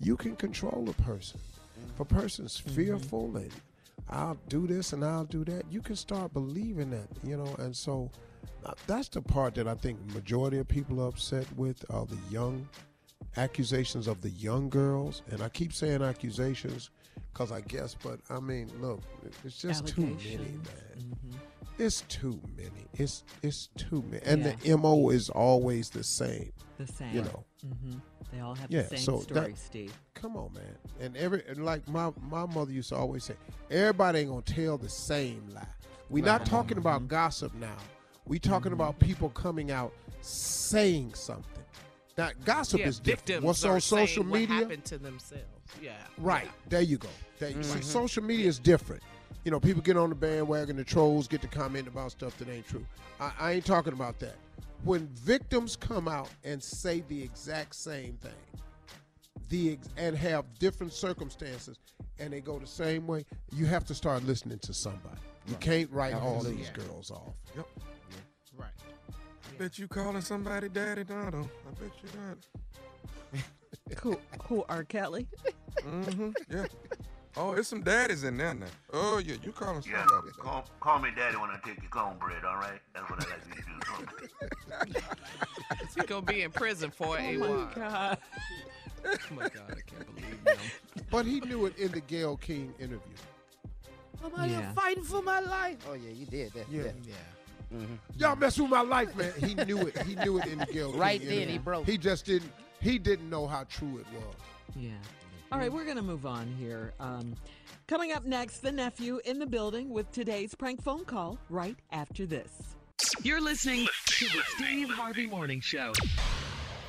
you can control a person. If a person's fearful and I'll do this and I'll do that, you can start believing that, you know. And so that's the part that I think majority of people are upset with, are the young accusations of the young girls. And I keep saying accusations because I guess, but I mean, look, it's just too many, man. It's too many. It's too many. And the MO is always the same. The same. You know. They all have the same story, Steve. Come on, man. And like my mother used to always say, everybody ain't gonna tell the same lie. We're not talking about gossip now. We're talking about people coming out saying something. Now, gossip is different. What's on social media? What happened to themselves. Yeah. Right. Yeah. There you go. See, social media is different. You know, people get on the bandwagon, the trolls get to comment about stuff that ain't true. I ain't talking about that. When victims come out and say the exact same thing and have different circumstances and they go the same way, you have to start listening to somebody. You can't write all these girls off. Yep. Yeah. Right. I bet you calling somebody daddy, Donald. I bet you not. Cool, R. Kelly. Yeah. Oh, there's some daddies in there now. Oh, yeah, you call him somebody. Yeah, call me daddy when I take your cornbread, all right? That's what I like you to do. He's going to be in prison for a while. Oh, my God. I can't believe him. But he knew it in the Gayle King interview. I'm out here fighting for my life. Oh, yeah, you did that. Yeah. Y'all mess with my life, man. He knew it. He knew it in the Gayle King interview. Right then, he broke. He just didn't. He didn't know how true it was. Yeah. All right, we're going to move on here. Coming up next, the nephew in the building with today's prank phone call right after this. You're listening to the Steve Harvey Morning Show.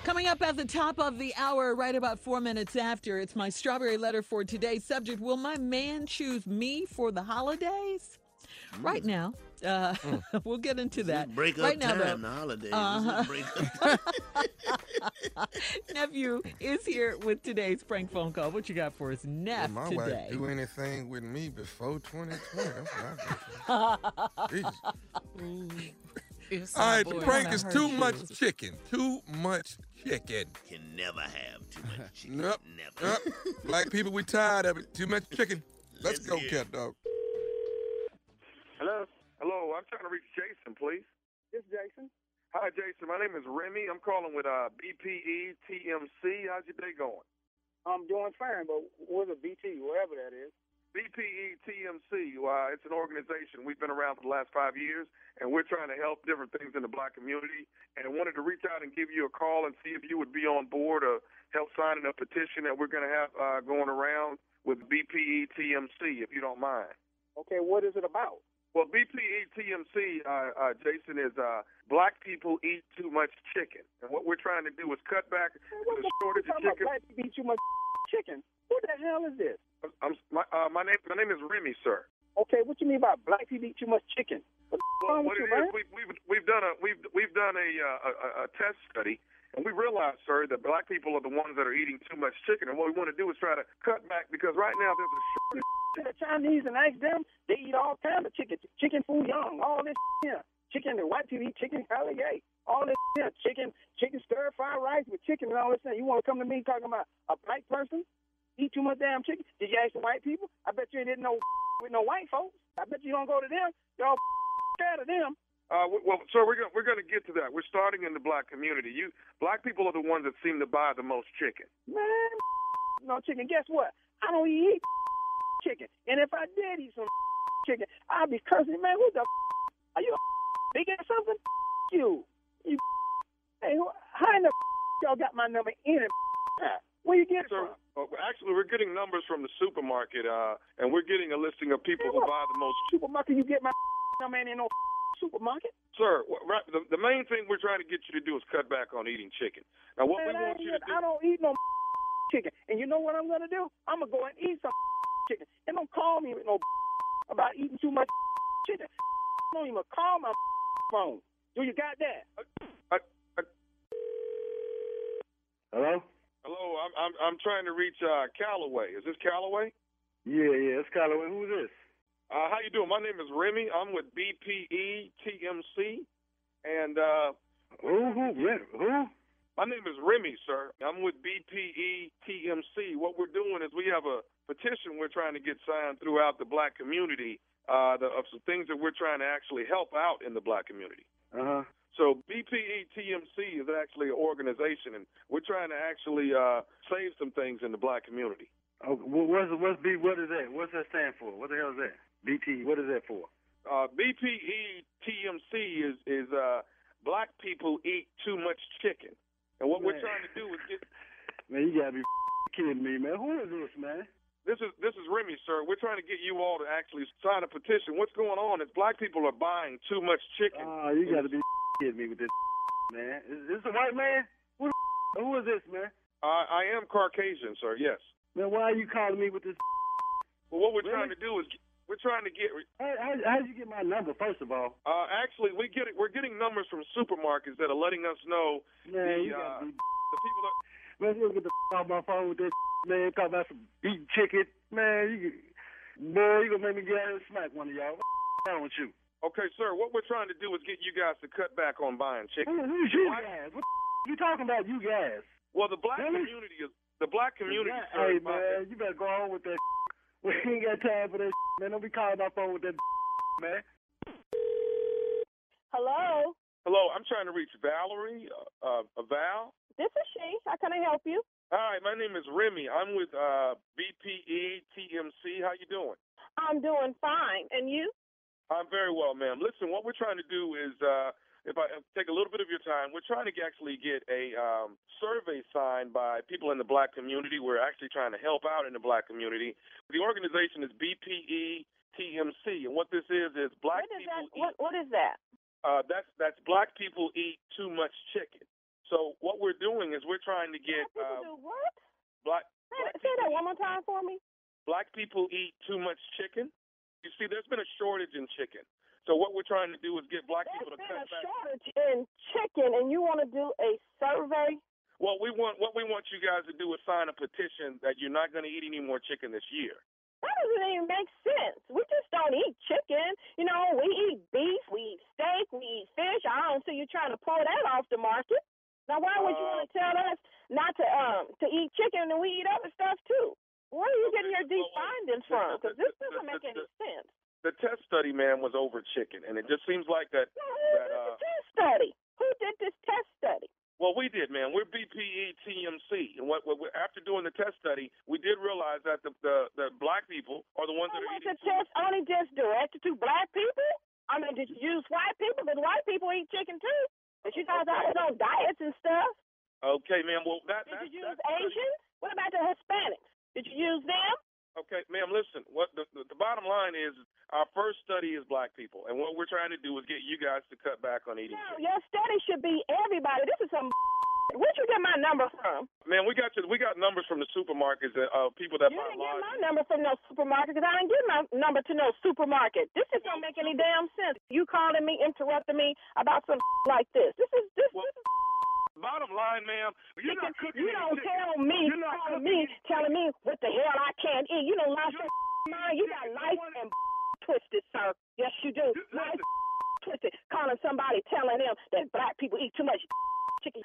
Coming up at the top of the hour, right about 4 minutes after, it's my strawberry letter for today's subject. Will my man choose me for the holidays? Right now, we'll get into that. Break up right now, time, the holidays. Nephew is here with today's prank phone call. What you got for us, Neph, today? My wife do anything with me before 2020. That's all right, the prank is too much chicken. Too much chicken. Can never have too much chicken. Nope. Never. Nope. Black people, we tired of it. Too much chicken. Let's go, cat dog. Hello? Hello, I'm trying to reach Jason, please. This is Jason. Hi, Jason. My name is Remy. I'm calling with BPE TMC. How's your day going? I'm doing fine, but what's a BT, whatever that is? BPE TMC, it's an organization. We've been around for the last 5 years, and we're trying to help different things in the black community, and wanted to reach out and give you a call and see if you would be on board or help signing a petition that we're going to have going around with BPE TMC, if you don't mind. Okay, what is it about? Well, BPE TMC, Jason, is black people eat too much chicken. And what we're trying to do is cut back on the shortage of chicken. Black people eat too much chicken? What the hell is this? My name is Remy, sir. Okay, what you mean by black people eat too much chicken? We've done a test study, and we realized, sir, that black people are the ones that are eating too much chicken. And what we want to do is try to cut back, because right now there's a shortage. To the Chinese and ask them, they eat all kinds of chicken. Chicken foo young, all this here. Chicken, the white people eat chicken caligay, all this here. Chicken stir-fried rice with chicken and all this thing. You want to come to me talking about a black person eat too much damn chicken? Did you ask the white people? I bet you didn't know with no white folks. I bet you don't go to them. You're all scared of them. Well, sir, we're gonna get to that. We're starting in the black community. Black people are the ones that seem to buy the most chicken. Man, no chicken. Guess what? I don't eat chicken, and if I did eat some chicken, I'd be cursing, man. Who the are you, big ass something? You. Hey, how in the y'all got my number in it? Where you get it from? Actually, we're getting numbers from the supermarket, and we're getting a listing of people who buy the most. Supermarket, you get my number in no supermarket? Sir, the main thing we're trying to get you to do is cut back on eating chicken. Now, what man, we want you to do? I don't eat no chicken, and you know what I'm gonna do? I'm gonna go and eat some chicken. And don't call me with no about eating too much chicken. Don't even call my phone. Do you got that? Hello? Hello, I'm trying to reach Callaway. Is this Callaway? Yeah, it's Callaway. Who's this? How you doing? My name is Remy. I'm with BPE TMC, and who? My name is Remy, sir. I'm with BPE TMC. What we're doing is we have a petition we're trying to get signed throughout the black community of some things that we're trying to actually help out in the black community. Uh-huh. So BPE TMC is actually an organization, and we're trying to actually save some things in the black community. Oh, what is that? What's that stand for? What the hell is that? BT, what is that for? BPE TMC is black people eat too much chicken. And what we're trying to do is get... Man, you got to be kidding me, man. Who is this, man? This is Remy, sir. We're trying to get you all to actually sign a petition. What's going on is black people are buying too much chicken. Oh, you got to be kidding me with this, man. Is this a white man? Who is this, man? I am Caucasian, sir, yes. Man, why are you calling me with this? Well, what we're trying to do is... We're trying to get... How did you get my number, first of all? Actually, we're getting numbers from supermarkets that are letting us know... Man, the people that... Man, you don't get the off my phone with that man. Talk about some eating chicken. Man, you gonna make me get out and smack one of y'all. What's wrong with you? Okay, sir, what we're trying to do is get you guys to cut back on buying chicken. Man, who's you guys? What you talking about, you guys? Well, the black community is... The black community... Hey, man, you better go on with that. We ain't got time for that, man. Don't be calling my phone with that, man. Hello? Hello, I'm trying to reach Valerie, Val. This is she. How can I help you? Hi, my name is Remy. I'm with BPE TMC. How you doing? I'm doing fine. And you? I'm very well, ma'am. Listen, what we're trying to do is... If I take a little bit of your time, we're trying to actually get a survey signed by people in the black community. We're actually trying to help out in the black community. The organization is BPE TMC, and what this is black people eat. What is that? That's black people eat too much chicken. So what we're doing is we're trying to get do what? Black say that one more time for me. Black people eat too much chicken. You see, there's been a shortage in chicken. So what we're trying to do is get black people to cut back. There's been a shortage in chicken, and you want to do a survey? Well, what we want you guys to do is sign a petition that you're not going to eat any more chicken this year. That doesn't even make sense. We just don't eat chicken. You know, we eat beef, we eat steak, we eat fish. I don't see you trying to pull that off the market. Now, why would you want to tell us not to to eat chicken and we eat other stuff too? Where are you getting your deep findings from? Because this doesn't make any sense. The test study, man, was over chicken, and it just seems like that. No, who did the test study? Who did this test study? Well, we did, man. We're BPE TMC, and what after doing the test study, we did realize that the black people are the ones that are eating. Was the test only just directed to black people? I mean, did you use white people? Because white people eat chicken too. But you guys always on diets and stuff. Okay, man. Well, did you use Asians? What about the Hispanics? Did you use them? Okay, ma'am, listen, what the bottom line is our first study is black people, and what we're trying to do is get you guys to cut back on eating chicken. Your study should be everybody. This is some Where'd you get my number from? Man, we got numbers from the supermarkets, people that buy. You didn't get my number from no supermarket, because I didn't get my number to no supermarket. This just don't make any damn sense. You calling me, interrupting me about some like this. This is bottom line, ma'am, you're not cooking. You don't tell me, telling me what the hell I can't eat. You don't lost your mind. You got life and twisted, sir. Yes, you do. Life twisted. Calling somebody, telling them that black people eat too much chicken.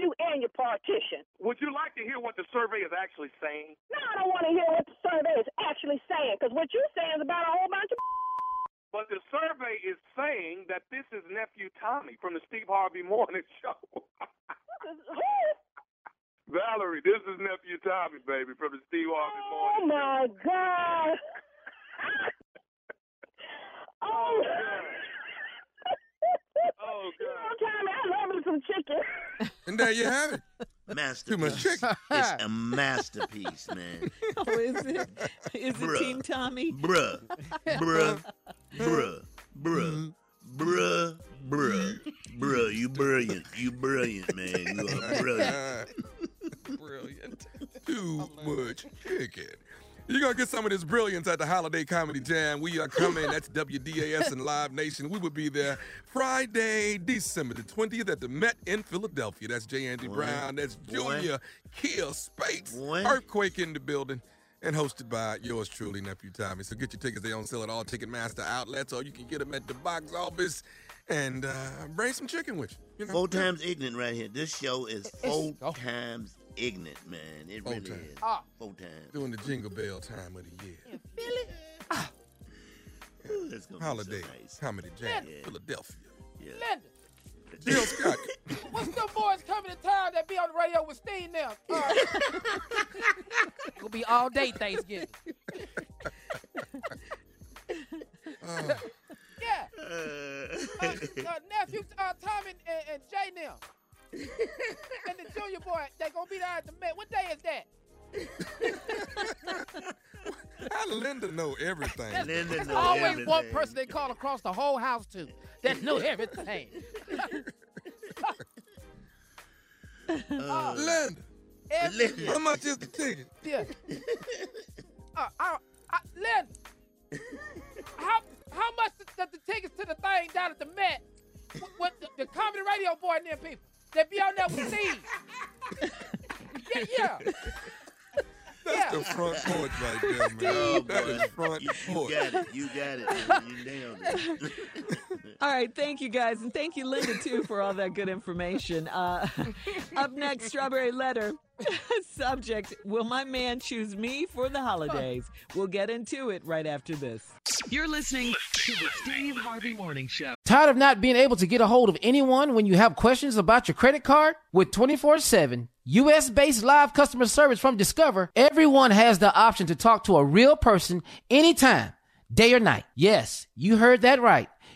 You and your partition. Would you like to hear what the survey is actually saying? No, I don't want to hear what the survey is actually saying, because what you're saying is about a whole bunch of. But the survey is saying that this is Nephew Tommy from the Steve Harvey Morning Show. Valerie, this is Nephew Tommy, baby, from the Steve Harvey Morning Show. My God. Oh, God. Oh, God. You know, Tommy, I love me some chicken. And there you have it. Masterpiece. Too much chicken. It's a masterpiece, man. Oh, is it? Is it Team Tommy? Bruh, you brilliant. You brilliant, man. You are brilliant. Brilliant. Too much chicken. You're going to get some of this brilliance at the Holiday Comedy Jam. We are coming. That's WDAS and Live Nation. We will be there Friday, December the 20th at the Met in Philadelphia. That's J. Anthony Brown. That's Junior Boy Spates. Earthquake in the building. And hosted by yours truly, Nephew Tommy. So get your tickets. They're on sale at all Ticketmaster outlets, or you can get them at the box office. And bring some chicken with you. Four times ignorant right here. This show is four times ignorant, man. It four really time. Is. Ah. Four times. Doing the jingle bell time of the year. Yeah, Philly. Ah. Ooh, that's gonna Holiday so nice. Comedy Jam, Philadelphia. Yeah. Jill Scott. What's the boys coming to town that be on the radio with Steve now? It'll be all day Thanksgiving. Yeah. Nephew Tommy and Jay now. And the Junior Boy, they gonna be there at the Met. What day is that? How Linda know everything? There's always everything. One person they call across the whole house to that know everything. Linda, how much is the ticket? Yeah. Linda, how much does the tickets to the thing down at the Met with the comedy radio boy and them people that be on there with Steve? Yeah. That's the front porch right there, man. Oh, that is front porch. You got it. Man. You nailed it. All right, thank you guys, and thank you, Linda, too, for all that good information. Up next, Strawberry Letter. Subject, will my man choose me for the holidays? We'll get into it right after this. You're listening to the Steve Harvey Morning Show. Tired of not being able to get a hold of anyone when you have questions about your credit card? With 24/7 U.S.-based live customer service from Discover, everyone has the option to talk to a real person anytime, day or night. Yes, you heard that right.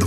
The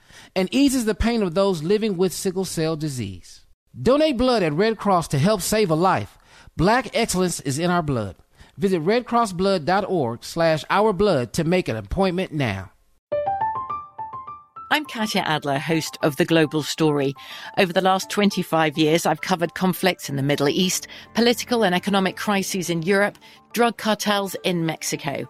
and eases the pain of those living with sickle cell disease. Donate blood at Red Cross to help save a life. Black excellence is in our blood. Visit redcrossblood.org/ourblood to make an appointment now. I'm Katya Adler, host of The Global Story. Over the last 25 years, I've covered conflicts in the Middle East, political and economic crises in Europe, drug cartels in Mexico.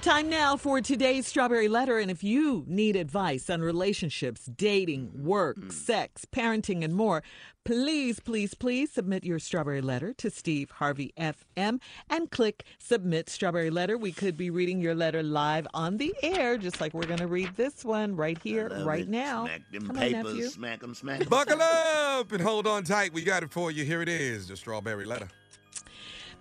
Time now for today's Strawberry Letter. And if you need advice on relationships, dating, work, sex, parenting, and more, please, please, please submit your Strawberry Letter to Steve Harvey FM and click Submit Strawberry Letter. We could be reading your letter live on the air, just like we're going to read this one right here, right now. Smack them papers, smack them, smack them. Buckle up and hold on tight. We got it for you. Here it is, the Strawberry Letter.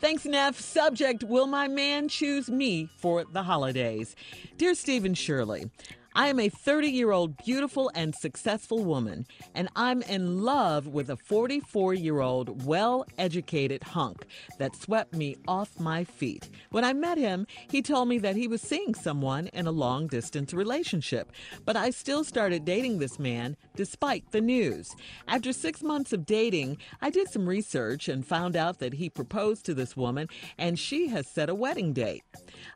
Thanks, Neff. Subject, will my man choose me for the holidays? Dear Steve and Shirley, I am a 30-year-old beautiful and successful woman, and I'm in love with a 44-year-old well-educated hunk that swept me off my feet. When I met him, he told me that he was seeing someone in a long-distance relationship, but I still started dating this man despite the news. After 6 months of dating, I did some research and found out that he proposed to this woman, and she has set a wedding date.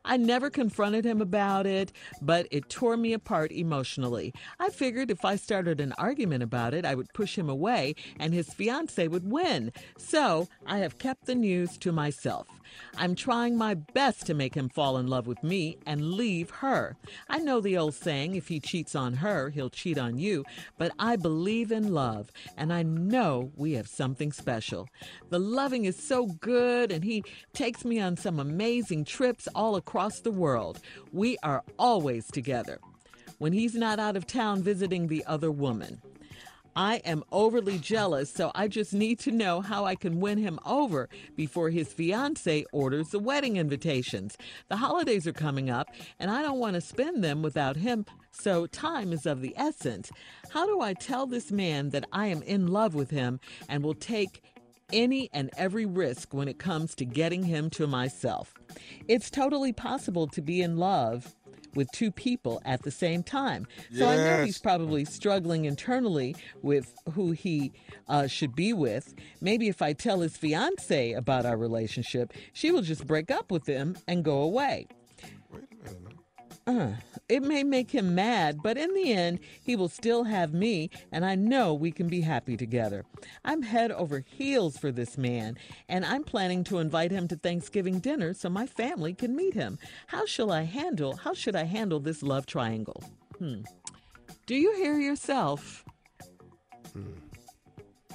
I never confronted him about it, but it tore me apart emotionally. I figured if I started an argument about it, I would push him away and his fiancée would win. So I have kept the news to myself. I'm trying my best to make him fall in love with me and leave her. I know the old saying, if he cheats on her, he'll cheat on you, but I believe in love, and I know we have something special. The loving is so good, and he takes me on some amazing trips all across the world. We are always together when he's not out of town visiting the other woman. I am overly jealous, so I just need to know how I can win him over before his fiancé orders the wedding invitations. The holidays are coming up, and I don't want to spend them without him, so time is of the essence. How do I tell this man that I am in love with him and will take any and every risk when it comes to getting him to myself? It's totally possible to be in love with two people at the same time. So I know he's probably struggling internally with who he should be with. Maybe if I tell his fiancée about our relationship, she will just break up with him and go away. Wait a minute. It may make him mad, but in the end, he will still have me, and I know we can be happy together. I'm head over heels for this man, and I'm planning to invite him to Thanksgiving dinner so my family can meet him. How should I handle this love triangle? Do you hear yourself?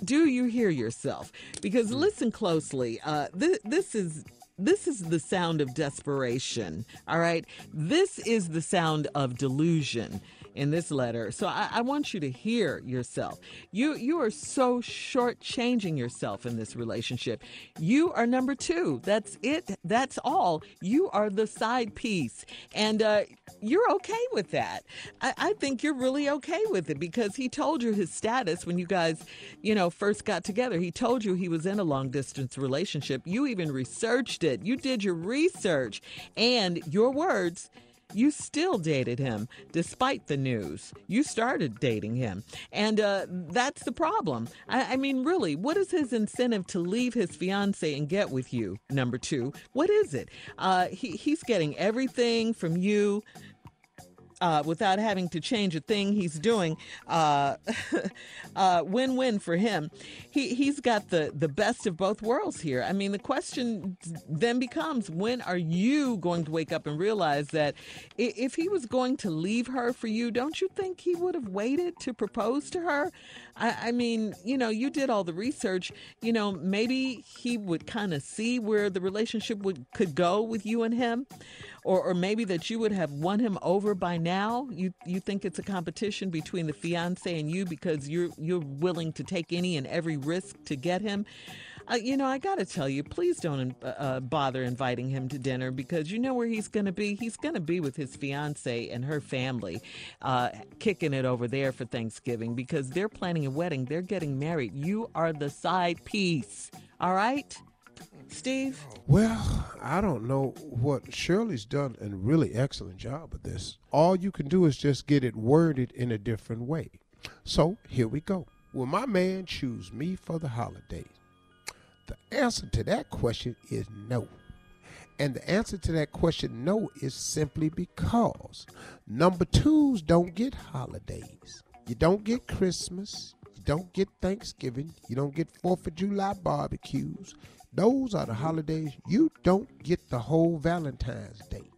Do you hear yourself? Because listen closely. This is the sound of desperation, all right? This is the sound of delusion in this letter. So I want you to hear yourself. You are so shortchanging yourself in this relationship. You are number two. That's it. That's all. You are the side piece. And you're okay with that. I think you're really okay with it because he told you his status when you guys, first got together. He told you he was in a long-distance relationship. You even researched it. You did your research, and your words, you still dated him despite the news. You started dating him, and that's the problem. I mean, really, what is his incentive to leave his fiancée and get with you, number two? What is it? He's getting everything from you without having to change a thing he's doing. Win-win for him. He's got the best of both worlds here. I mean, the question then becomes, when are you going to wake up and realize that if he was going to leave her for you, don't you think he would have waited to propose to her? I mean, you did all the research. Maybe he would kind of see where the relationship could go with you and him, or maybe that you would have won him over by now. You think it's a competition between the fiancé and you because you're willing to take any and every risk to get him. I got to tell you, please don't bother inviting him to dinner because you know where he's going to be. He's going to be with his fiancée and her family, kicking it over there for Thanksgiving because they're planning a wedding. They're getting married. You are the side piece. All right, Steve? Well, I don't know what Shirley's done a really excellent job of this. All you can do is just get it worded in a different way. So here we go. Will my man choose me for the holidays? The answer to that question is no. And the answer to that question no is simply because number twos don't get holidays. You don't get Christmas. You don't get Thanksgiving. You don't get 4th of July barbecues. Those are the holidays. You don't get the whole Valentine's Day.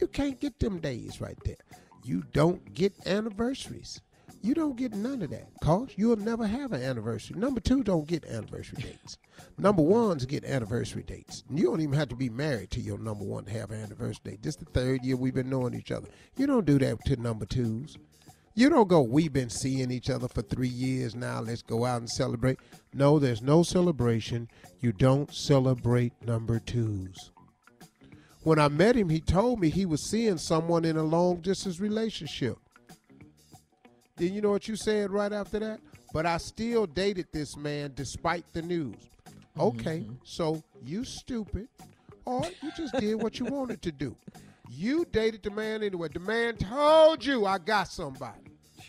You can't get them days right there. You don't get anniversaries. You don't get none of that, cause you'll never have an anniversary. Number two don't get anniversary dates. Number ones get anniversary dates. You don't even have to be married to your number one to have an anniversary date. This the third year we've been knowing each other. You don't do that to number twos. You don't go, we've been seeing each other for 3 years now, let's go out and celebrate. No, there's no celebration. You don't celebrate number twos. When I met him, he told me he was seeing someone in a long-distance relationship. Then you know what you said right after that? But I still dated this man despite the news. Okay, So you stupid, or you just did what you wanted to do. You dated the man anyway. The man told you, I got somebody.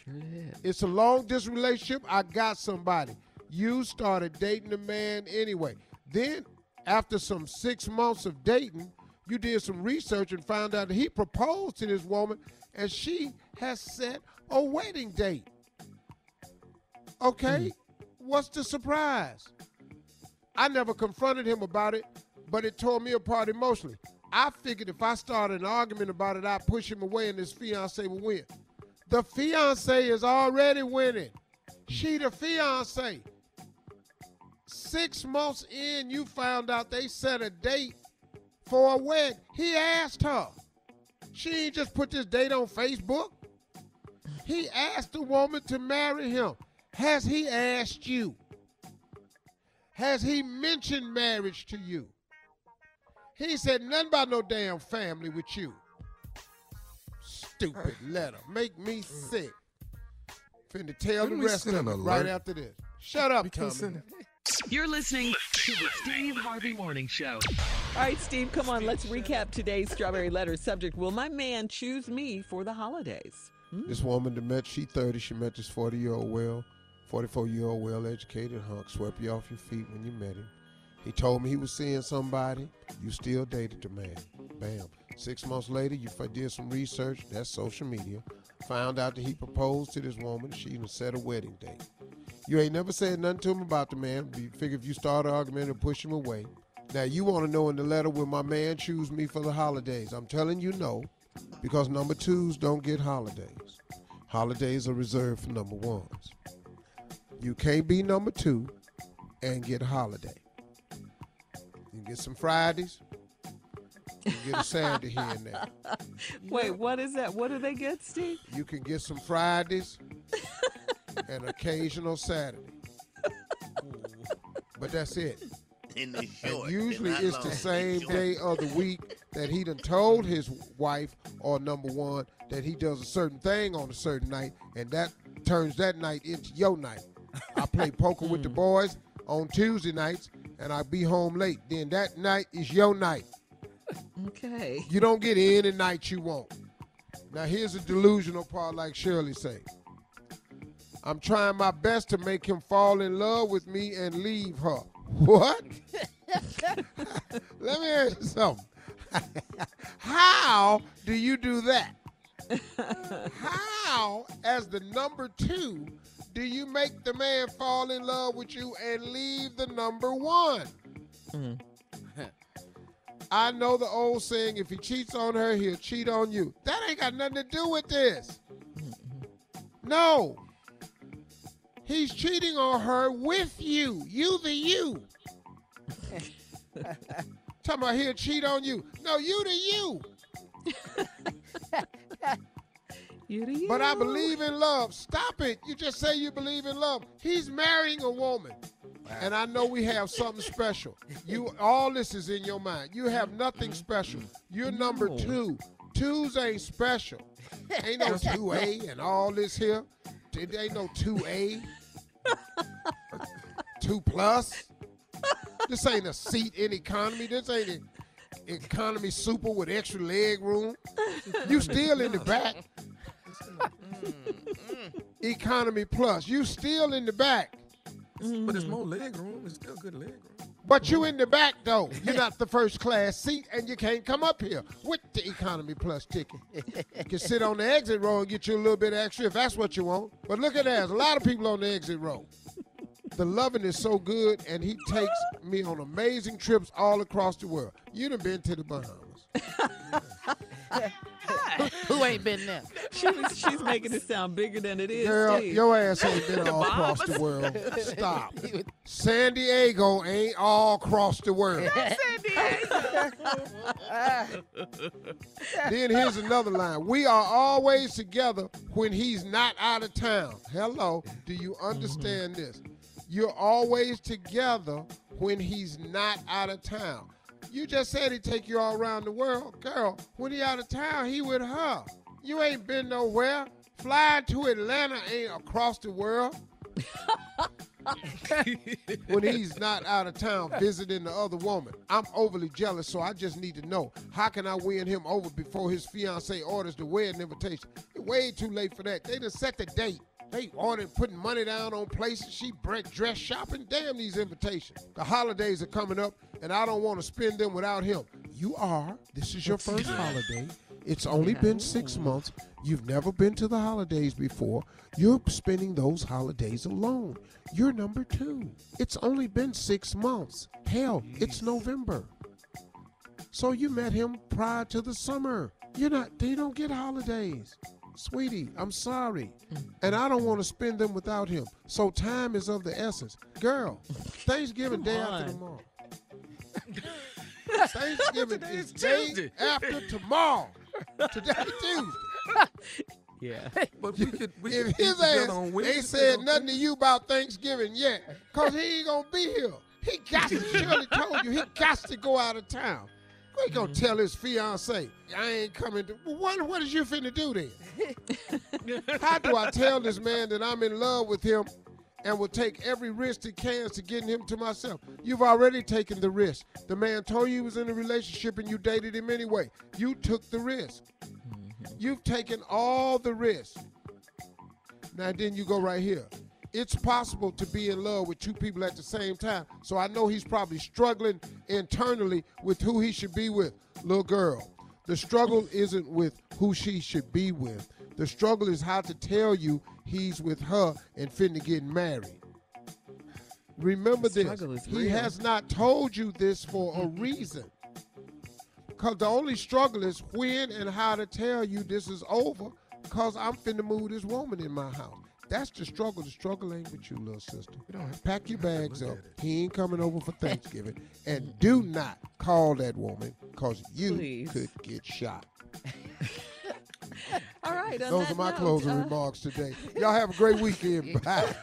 Sure did. It's a long-distance relationship. I got somebody. You started dating the man anyway. Then, after some 6 months of dating, you did some research and found out that he proposed to this woman, and she has set a wedding date. Okay? What's the surprise? I never confronted him about it, but it tore me apart emotionally. I figured if I started an argument about it, I'd push him away and his fiancée would win. The fiancée is already winning. She the fiancée. 6 months in, you found out they set a date for a wedding. He asked her. She ain't just put this date on Facebook. He asked the woman to marry him. Has he asked you? Has he mentioned marriage to you? He said nothing about no damn family with you. Stupid letter. Make me sick. Finna tell the rest of them right after this. Shut up, Tommy. You're listening to the Steve Harvey Morning Show. All right, Steve, come on. Let's recap today's Strawberry Letter subject. Will my man choose me for the holidays? This woman, she 30. She met this 44-year-old, well-educated hunk. Swept you off your feet when you met him. He told me he was seeing somebody. You still dated the man. Bam. 6 months later, you did some research, that's social media, found out that he proposed to this woman, she even set a wedding date. You ain't never said nothing to him about the man. You figure if you start an argument and push him away. Now, you want to know in the letter, will my man choose me for the holidays? I'm telling you no, because number twos don't get holidays. Holidays are reserved for number ones. You can't be number two and get a holiday. You can get some Fridays. You can get a Saturday here and there. Wait, what is that? What do they get, Steve? You can get some Fridays and occasional Saturday. But that's it. And usually it's the same day of the week that he done told his wife or number one that he does a certain thing on a certain night, and that turns that night into your night. I play poker with the boys on Tuesday nights, and I be home late. Then that night is your night. Okay. You don't get any night you want. Now, here's the delusional part, like Shirley say. I'm trying my best to make him fall in love with me and leave her. What? Let me ask you something. How do you do that? How, as the number two, do you make the man fall in love with you and leave the number one? I know the old saying, if he cheats on her, he'll cheat on you. That ain't got nothing to do with this. No. He's cheating on her with you. You the you. Talking about he'll cheat on you. No, you the you. You the you. But I believe in love. Stop it. You just say you believe in love. He's marrying a woman. Wow. And I know we have something special. You, all this is in your mind. You have nothing special. You're number two. Twos ain't special. Ain't no 2A and all this here. There ain't no 2A. 2+. This ain't a seat in economy. This ain't an economy super with extra leg room. You still in the back. Economy plus. You still in the back. But it's more leg room. It's still good leg room. But you in the back, though. You're not the first class seat, and you can't come up here with the economy plus ticket. You can sit on the exit row and get you a little bit extra if that's what you want. But look at that. There's a lot of people on the exit row. The loving is so good, and he takes me on amazing trips all across the world. You done been to the Bahamas. Who ain't been there? She's making it sound bigger than it is. Girl, Steve, your ass ain't been all across the world. Stop. San Diego ain't all across the world. Not San Diego. Then here's another line. We are always together when he's not out of town. Hello, do you understand this? You're always together when he's not out of town. You just said he'd take you all around the world. Girl, when he out of town, he with her. You ain't been nowhere. Flying to Atlanta ain't across the world. When he's not out of town visiting the other woman. I'm overly jealous, so I just need to know, how can I win him over before his fiance orders the wedding invitation? It's way too late for that. They done set the date. They ordered, putting money down on places. She dress shopping. Damn these invitations. The holidays are coming up, and I don't want to spend them without him. You are. This is your first holiday. It's only been 6 months. You've never been to the holidays before. You're spending those holidays alone. You're number two. It's only been 6 months. Hell, it's November. So you met him prior to the summer. You're not. They don't get holidays. Sweetie, I'm sorry, and I don't want to spend them without him, so time is of the essence. Girl, Thanksgiving day after tomorrow. Thanksgiving is day after tomorrow. Today's Tuesday. Yeah. But we if his ass ain't said nothing to you about Thanksgiving yet, because he ain't going to be here. He got to, Shirley told you, he got to go out of town. We ain't gonna tell his fiance, I ain't coming to. What is you finna do then? How do I tell this man that I'm in love with him and will take every risk it can to getting him to myself? You've already taken the risk. The man told you he was in a relationship and you dated him anyway. You took the risk. You've taken all the risk. Now then you go right here. It's possible to be in love with two people at the same time. So I know he's probably struggling internally with who he should be with. Little girl, The struggle isn't with who she should be with. The struggle is how to tell you he's with her and finna get married. Remember this. He has not told you this for a reason. Because the only struggle is when and how to tell you this is over because I'm finna move this woman in my house. That's the struggle. The struggle ain't with you, little sister. You don't have to pack your bags up. He ain't coming over for Thanksgiving. And do not call that woman because you could get shot. All right. Those are my closing remarks today. Y'all have a great weekend. Bye.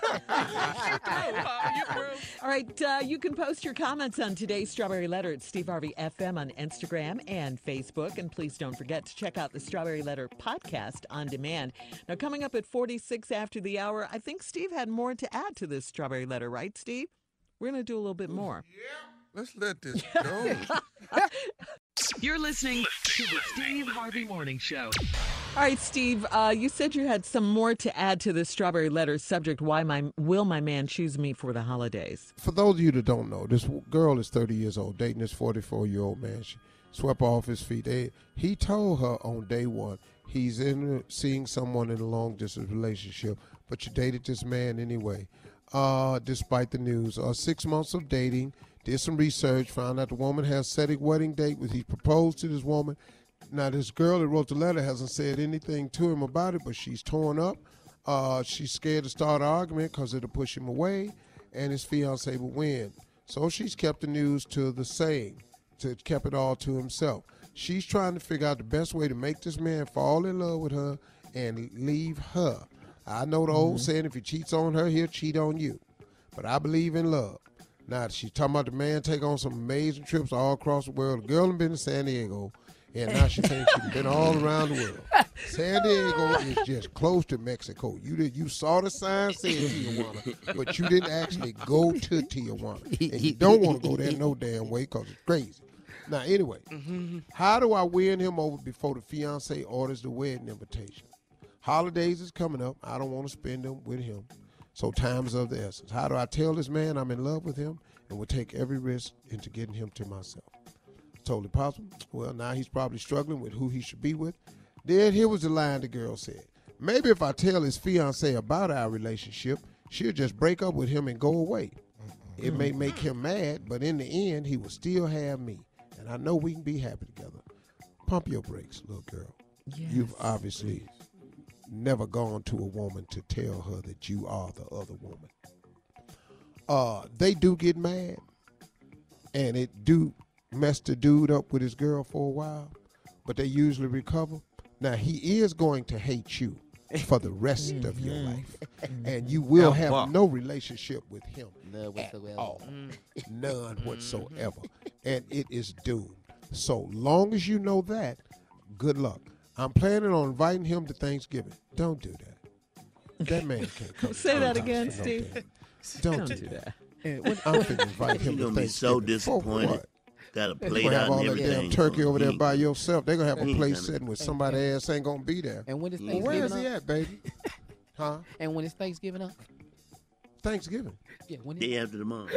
All right. You can post your comments on today's Strawberry Letter at Steve Harvey FM on Instagram and Facebook. And please don't forget to check out the Strawberry Letter podcast on demand. Now, coming up at 46 after the hour, I think Steve had more to add to this Strawberry Letter, right, Steve? We're going to do a little bit more. Yeah. Let's let this go. You're listening to the Steve Harvey Morning Show. All right, Steve, you said you had some more to add to the Strawberry Letter subject, Will My Man Choose Me for the Holidays? For those of you that don't know, this girl is 30 years old, dating this 44-year-old man. She swept off his feet. He told her on day one, he's seeing someone in a long-distance relationship, but you dated this man anyway, despite the news. 6 months of dating, did some research, found out the woman has set a wedding date. He proposed to this woman. Now, this girl that wrote the letter hasn't said anything to him about it, but she's torn up. She's scared to start an argument because it'll push him away, and his fiancé will win. So she's kept the news to the saying, kept it all to himself. She's trying to figure out the best way to make this man fall in love with her and leave her. I know the old saying, if he cheats on her, he'll cheat on you. But I believe in love. Now, she's talking about the man take on some amazing trips all across the world. The girl has been to San Diego, and now she's saying she's been all around the world. San Diego is just close to Mexico. You saw the sign saying Tijuana, but you didn't actually go to Tijuana. And you don't want to go there no damn way because it's crazy. Now, anyway, how do I win him over before the fiancé orders the wedding invitation? Holidays is coming up. I don't want to spend them with him. So time's of the essence. How do I tell this man I'm in love with him and will take every risk into getting him to myself? Totally possible. Well, now he's probably struggling with who he should be with. Then here was the line the girl said. Maybe if I tell his fiancée about our relationship, she'll just break up with him and go away. It may make him mad, but in the end, he will still have me. And I know we can be happy together. Pump your brakes, little girl. Yes. You've obviously never gone to a woman to tell her that you are the other woman. They do get mad, and it do mess the dude up with his girl for a while, but they usually recover. Now, he is going to hate you for the rest of your life, and you will have no relationship with him at all. None whatsoever, and it is doomed. So long as you know that, good luck. I'm planning on inviting him to Thanksgiving. Don't do that. That man can't come. Say that again, Steve. Don't do that. I'm finna invite him to Thanksgiving. You're going to be so disappointed. Got a plate out and everything. They're going to have all that damn turkey over there by yourself. They're going to have a place sitting where somebody's ass ain't going to be there. And when is Thanksgiving where is he at, baby? Huh? And when is Thanksgiving up? Thanksgiving? Yeah, when is day after tomorrow.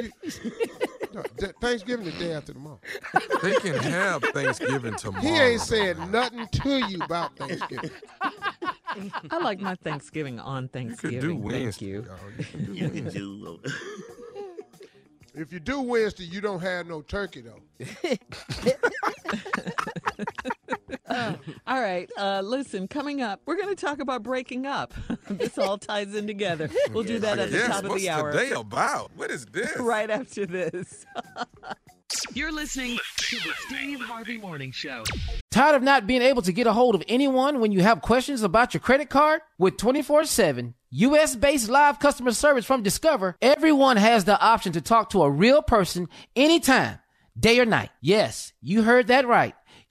No, Thanksgiving is the day after tomorrow. They can have Thanksgiving tomorrow. He ain't said nothing to you about Thanksgiving. I like my Thanksgiving on Thanksgiving. You can do Wednesday. Thank you. You can do. If you do Wednesday, you don't have no turkey, though. All right. Listen, coming up, we're going to talk about breaking up. This all ties in together. We'll do that at the top of the hour. What's today about? What is this? Right after this. You're listening to the Steve Harvey Morning Show. Tired of not being able to get a hold of anyone when you have questions about your credit card? With 24/7 U.S.-based live customer service from Discover, everyone has the option to talk to a real person anytime, day or night. Yes, you heard that right.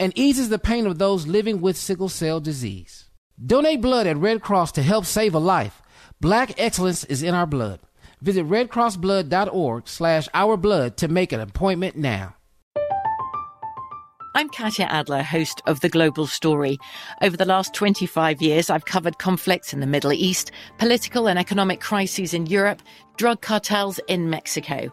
and eases the pain of those living with sickle cell disease. Donate blood at Red Cross to help save a life. Black excellence is in our blood. Visit redcrossblood.org/ourblood to make an appointment now. I'm Katya Adler, host of The Global Story. Over the last 25 years, I've covered conflicts in the Middle East, political and economic crises in Europe, drug cartels in Mexico.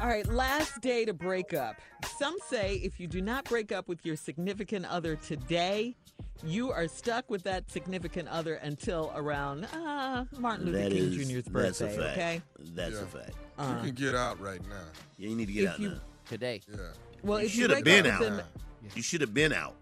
All right, last day to break up. Some say if you do not break up with your significant other today, you are stuck with that significant other until around Martin Luther King Jr.'s birthday. That's a fact. Okay? That's a fact. You can get out right now. Yeah, you need to get out now. Today. Yeah. Well, you should have been out. You should have been out.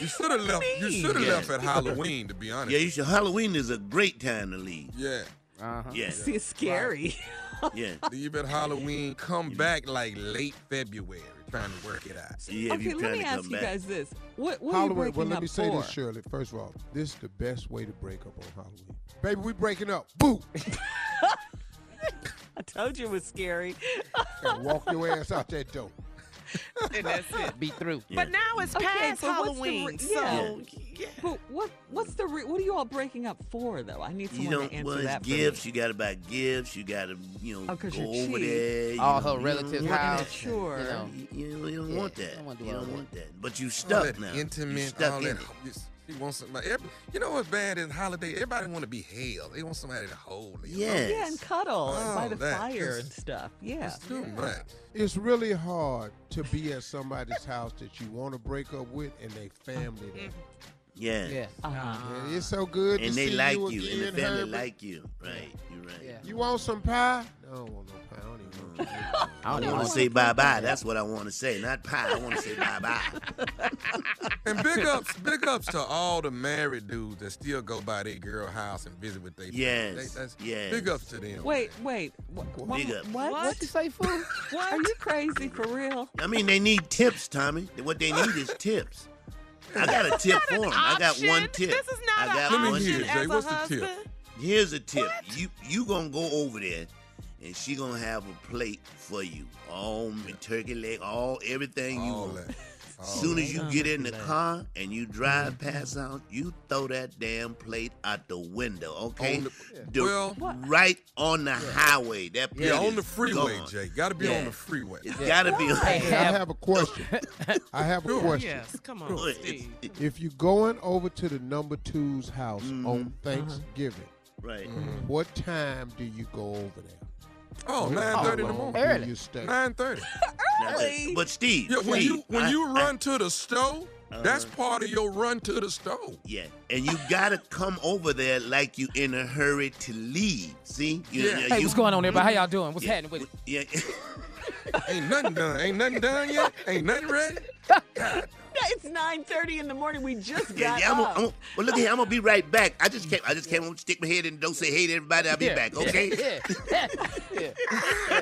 You should have left. You should have left at Halloween, to be honest. Yeah, you should. Halloween is a great time to leave. Yeah. Uh-huh. Yeah. See, it's scary. Right. Yeah. Leave at Halloween. Come back like late February. Trying to work it out. Yeah, okay, let me ask you guys this. What are you breaking up for? Well, let me say this, Shirley. First of all, this is the best way to break up on Halloween. Baby, we breaking up. Boo! I told you it was scary. And walk your ass out that door. And that's it. Be through. Yeah. But now it's past Halloween. But what are you all breaking up for, though? I need someone to answer that for me. Gifts. You got to buy gifts. You got to, go over there. All her relatives' house. Sure. You don't want that. You don't want that. But you stuck now. Intimate. You stuck in it. He wants somebody. You know what's bad is holiday? Everybody want to be held. They want somebody to hold. Yeah, and cuddle and by the fire and stuff. Yeah. It's too much. It's really hard to be at somebody's house that you want to break up with and they family. Yeah. Yeah. Uh-huh. It's so good and to see like you again. And the family like you. Right. You're right. Yeah. You want some pie? I don't want no pie. I don't want to say bye-bye. That's what I want to say. Not pie. I want to say bye-bye. And big ups to all the married dudes that still go by their girl house and visit with their friends. Yes. Big ups to them. Wait. What you say, fool? Are you crazy for real? I mean, they need tips, Tommy. What they need is tips. I got a tip for him. I got one tip. This is not an option as a husband. Here's a tip. What? You going to go over there, and she going to have a plate for you. All turkey leg, everything you want. Soon as you get in the car and you drive past out, you throw that damn plate out the window, okay? Right on the highway. That plate on the freeway, gone. Jay. Got to be on the freeway. It's got to be on the freeway. I have a question. Yes, come on, Steve. If you're going over to the number two's house on Thanksgiving, right? What time do you go over there? Oh, 9:30 in the morning. Early. 9:30. Early. But Steve, when you run to the stove, that's part of your run to the stove. Yeah, and you gotta come over there like you in a hurry to leave. See? Hey, what's going on, everybody? How y'all doing? What's happening with it? Ain't nothing done. Ain't nothing done yet. Ain't nothing ready. God. It's 9:30 in the morning. We just got up. Well, look here. I'm gonna be right back. I just came home, stick my head in the door, say, "Hey, to everybody, I'll be back." Okay.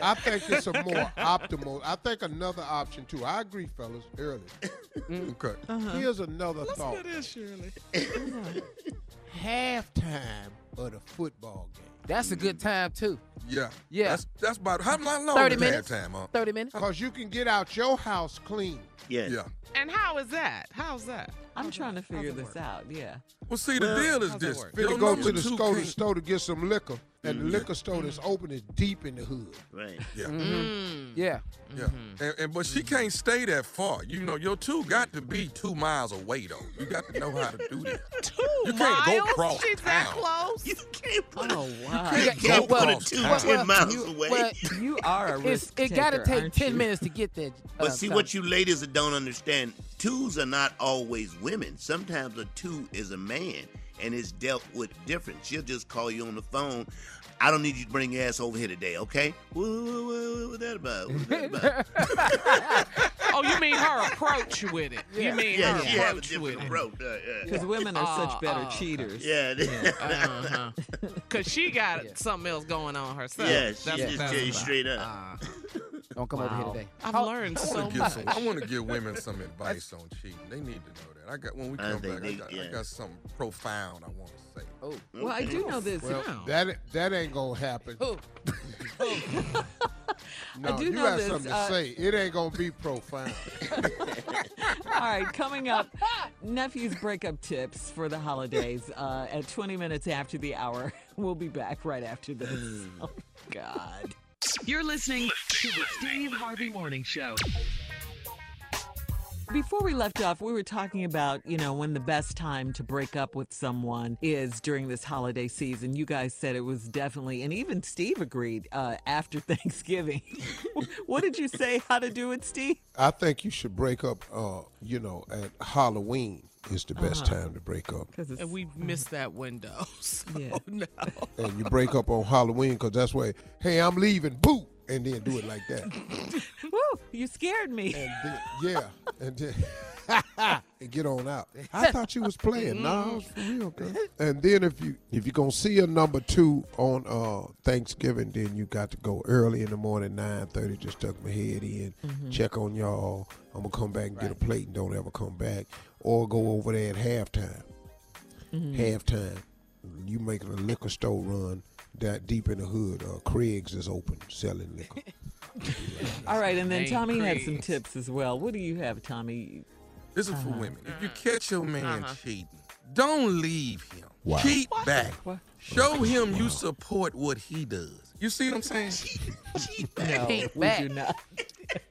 I think it's a more optimal. I think another option too. I agree, fellas. Early. Okay. Here's another thought. Listen to this, Shirley. Halftime of the football game. That's a good time, too. Yeah. Yeah. That's about how long? 30 minutes. Halftime, huh? 30 minutes. Because you can get out your house clean. Yeah. Yeah. And how is that? How's that? I'm trying to figure this out, Well, see, the deal is this. If you go to the store to get some liquor, and the liquor store that's open is deep in the hood. Right. Yeah. Yeah. Yeah. But she can't stay that far. You know, your two got to be 2 miles away, though. You got to know how to do that. 2 miles? You can't go cross town. She's that close? You can't put it. Oh, wow. You can't put it 2 miles away. Well, you are a risk taker, aren't you? It got to take 10 minutes to get there. But see, what you ladies don't understand, twos are not always women. Sometimes a two is a man, and it's dealt with different. She'll just call you on the phone. I don't need you to bring your ass over here today, okay? What's that about? What's that about? Oh, you mean her approach with it. Yeah. You mean her approach with it. Because women are such better cheaters. Yeah. Because she got something else going on herself. Yeah, she just tell you straight up. Don't come over here today. I've learned so much. I want to give women some advice on cheating. They need to know that. When we come back, I got something profound I want to say. Oh, well, I do know this. Well, that ain't gonna happen. No, I do know this. You have something to say. It ain't going to be profound. All right, coming up, Nephew's breakup tips for the holidays at 20 minutes after the hour. We'll be back right after this. Oh, God. You're listening to the Steve Harvey Morning Show. Before we left off, we were talking about, you know, when the best time to break up with someone is during this holiday season. You guys said it was definitely, and even Steve agreed, after Thanksgiving. What did you say how to do it, Steve? I think you should break up, at Halloween. It's the best time to break up. And we missed that window. So no. And you break up on Halloween because that's where, hey, I'm leaving, boo. And then do it like that. Woo, you scared me. And then, and get on out. I thought you was playing. No, I was for real, girl. And then if you're going to see a number two on Thanksgiving, then you got to go early in the morning, 9:30, just tuck my head in, check on y'all. I'm going to come back and get a plate and don't ever come back. Or go over there at halftime. Halftime. You making a liquor store run. That deep in the hood, Craig's is open selling liquor. All right, and then Tommy had some tips as well. What do you have, Tommy? This is for women. If you catch your man cheating, don't leave him. Wow. Keep back. What? Show him you support what he does. You see what I'm saying? Keep back. No, we do not.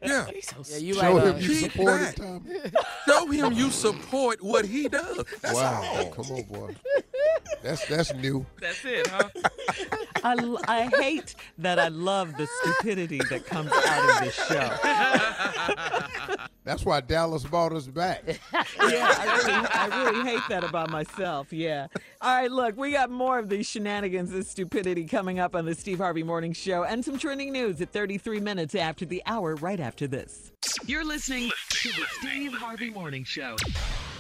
Yeah. Show him you support it, Tommy. Show him you support what he does. That's wow. Come on, boy. That's new. That's it, huh? I hate that I love the stupidity that comes out of this show. That's why Dallas bought us back. I really hate that about myself, All right, look, we got more of these shenanigans, this stupidity coming up on the Steve Harvey Morning Show and some trending news at 33 minutes after the hour, right after this. You're listening to the Steve Harvey Morning Show.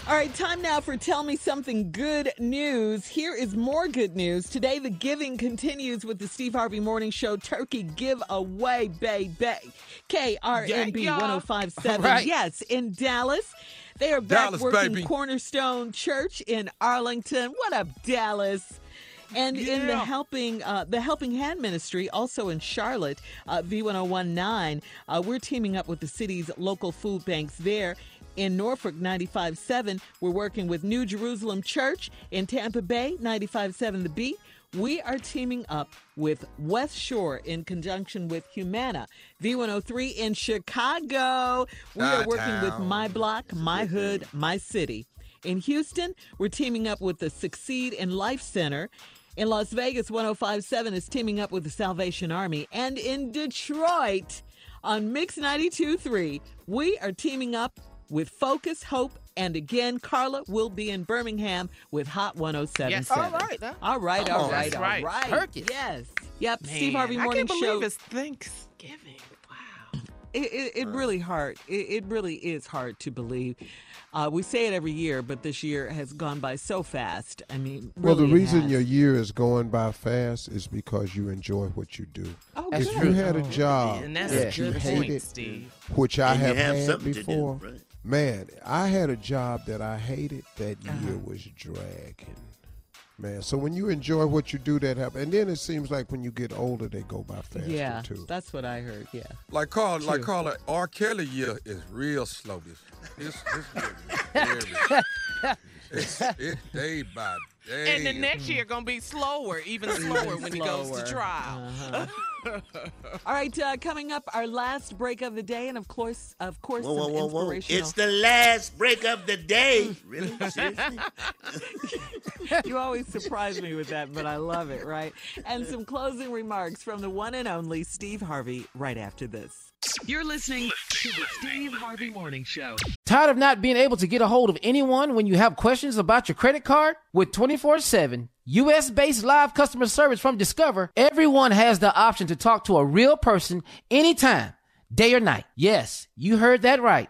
All right, time now for Tell Me Something Good News. Here is more good news. Today, the giving continues with the Steve Harvey Morning Show Turkey Giveaway, baby. KRNB 105.7. Right. Yes, in Dallas. They are back working Cornerstone Church in Arlington. What up, Dallas? And in the Helping Hand Ministry, also in Charlotte, V1019, we're teaming up with the city's local food banks there. In Norfolk, 95.7, we're working with New Jerusalem Church. In Tampa Bay, 95.7 The Beat. We are teaming up with West Shore in conjunction with Humana. V103 in Chicago. We are working with My Block, My Hood, My City. In Houston, we're teaming up with the Succeed in Life Center. In Las Vegas, 105.7 is teaming up with the Salvation Army. And in Detroit, on Mix 92.3, we are teaming up with Focus, Hope, and again, Carla will be in Birmingham with Hot 107.7. Yes, all right. All right. Turkey. Yes. Yep, man, Steve Harvey Morning Show. I can't believe it's Thanksgiving. Wow. It really hard. It really is hard to believe. We say it every year, but this year has gone by so fast. I mean, really well, the reason your year is going by fast is because you enjoy what you do. Oh, that's if true. You had a job and that's that you hated, Steve. Which I have had before. To do, right? Man, I had a job that I hated. That year was dragging. Man, so when you enjoy what you do, that happens. And then it seems like when you get older, they go by faster, too. Yeah, that's what I heard, yeah. Like Carla, R. Kelly year is real slow. It's day by day. And the next year going to be slower, even slower when he goes to trial. All right, coming up, our last break of the day, and of course, some inspirational. It's the last break of the day. Really? Seriously? You always surprise me with that, but I love it, right? And some closing remarks from the one and only Steve Harvey right after this. You're listening to the Steve Harvey Morning Show. Tired of not being able to get a hold of anyone when you have questions about your credit card? With 24/7 U.S.-based live customer service from Discover, everyone has the option to talk to a real person anytime, day or night. Yes, you heard that right.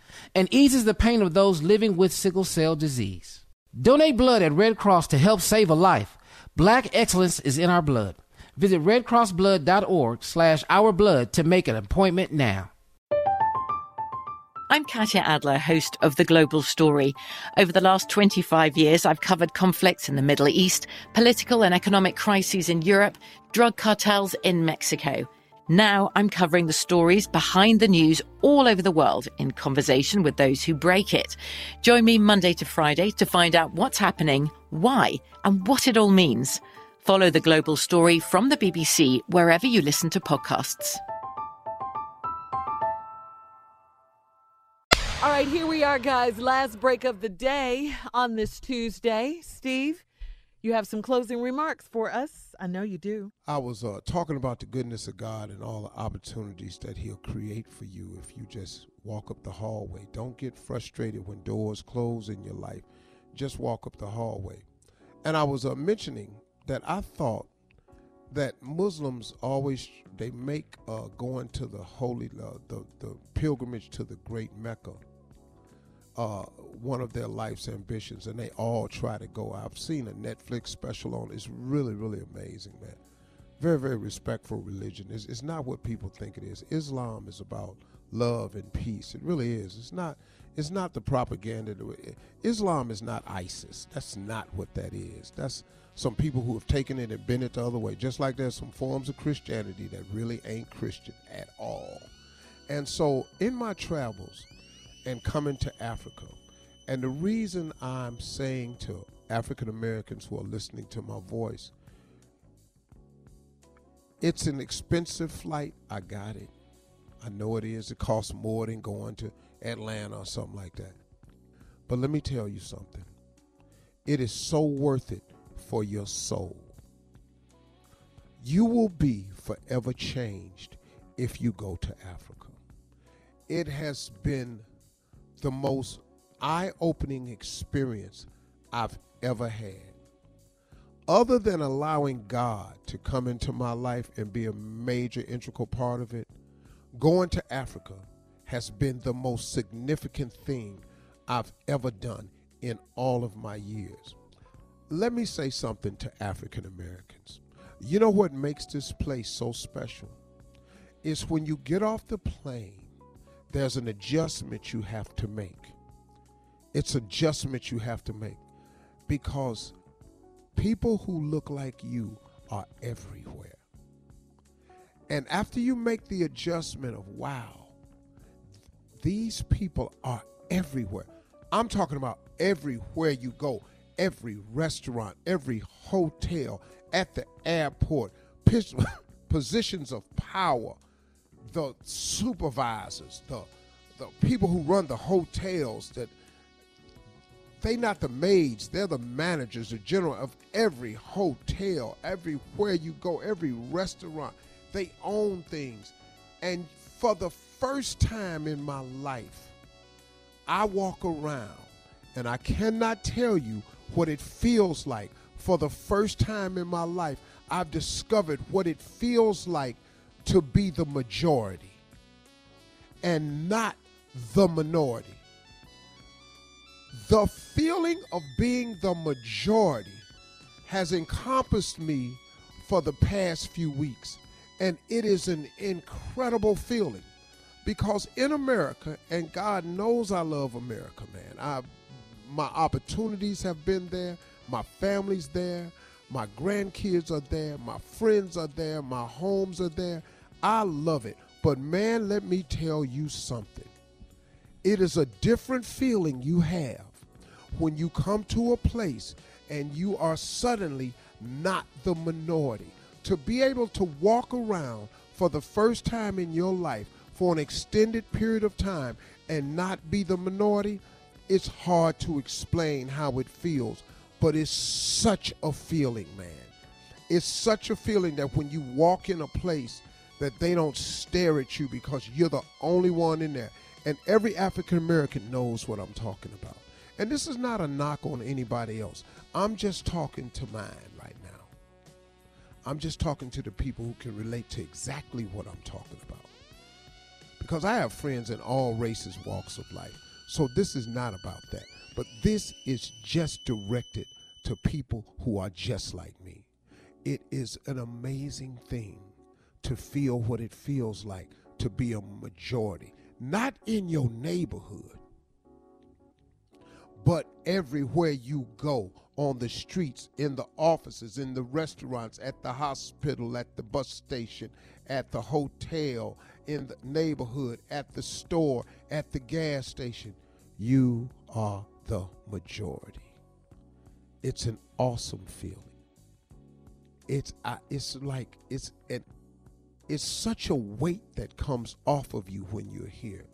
and eases the pain of those living with sickle cell disease. Donate blood at Red Cross to help save a life. Black excellence is in our blood. Visit redcrossblood.org/ourblood to make an appointment now. I'm Katya Adler, host of The Global Story. Over the last 25 years, I've covered conflicts in the Middle East, political and economic crises in Europe, drug cartels in Mexico. Now I'm covering the stories behind the news all over the world in conversation with those who break it. Join me Monday to Friday to find out what's happening, why, and what it all means. Follow The Global Story from the BBC wherever you listen to podcasts. All right, here we are, guys. Last break of the day on this Tuesday. Steve, you have some closing remarks for us. I know you do. I was talking about the goodness of God and all the opportunities that he'll create for you if you just walk up the hallway. Don't get frustrated when doors close in your life. Just walk up the hallway. And I was mentioning that I thought that Muslims always, they make going to the holy, the pilgrimage to the great Mecca, one of their life's ambitions, and they all try to go. I've seen a Netflix special on it. It's really, really amazing, man. Very, very respectful religion. It's not what people think it is. Islam is about love and peace. It really is. It's not the propaganda. Islam is not ISIS. That's not what that is. That's some people who have taken it and bent it the other way, just like there's some forms of Christianity that really ain't Christian at all. And so in my travels, and coming to Africa. And the reason I'm saying to African Americans who are listening to my voice, it's an expensive flight. I got it. I know it is. It costs more than going to Atlanta or something like that. But let me tell you something. It is so worth it for your soul. You will be forever changed if you go to Africa. It has been the most eye-opening experience I've ever had. Other than allowing God to come into my life and be a major integral part of it, going to Africa has been the most significant thing I've ever done in all of my years. Let me say something to African Americans. You know what makes this place so special? It's when you get off the plane, there's an adjustment you have to make. It's adjustment you have to make because people who look like you are everywhere. And after you make the adjustment of, wow, these people are everywhere. I'm talking about everywhere you go, every restaurant, every hotel, at the airport, positions of power, the supervisors, the people who run the hotels, that they not the maids, they're the managers, the general of every hotel, everywhere you go, every restaurant. They own things. And for the first time in my life, I walk around and I cannot tell you what it feels like. For the first time in my life, I've discovered what it feels like to be the majority and not the minority. The feeling of being the majority has encompassed me for the past few weeks, and it is an incredible feeling because in America, and God knows I love America, man. My opportunities have been there, my family's there, my grandkids are there, my friends are there, my homes are there. I love it. But man, let me tell you something. It is a different feeling you have when you come to a place and you are suddenly not the minority. To be able to walk around for the first time in your life for an extended period of time and not be the minority, it's hard to explain how it feels. But it's such a feeling, man. It's such a feeling that when you walk in a place that they don't stare at you because you're the only one in there. And every African American knows what I'm talking about. And this is not a knock on anybody else. I'm just talking to mine right now. I'm just talking to the people who can relate to exactly what I'm talking about. Because I have friends in all races, walks of life. So this is not about that. But this is just directed to people who are just like me. It is an amazing thing to feel what it feels like to be a majority, not in your neighborhood, but everywhere you go, on the streets, in the offices, in the restaurants, at the hospital, at the bus station, at the hotel, in the neighborhood, at the store, at the gas station. You are the majority. It's an awesome feeling. It's such a weight that comes off of you when you're here,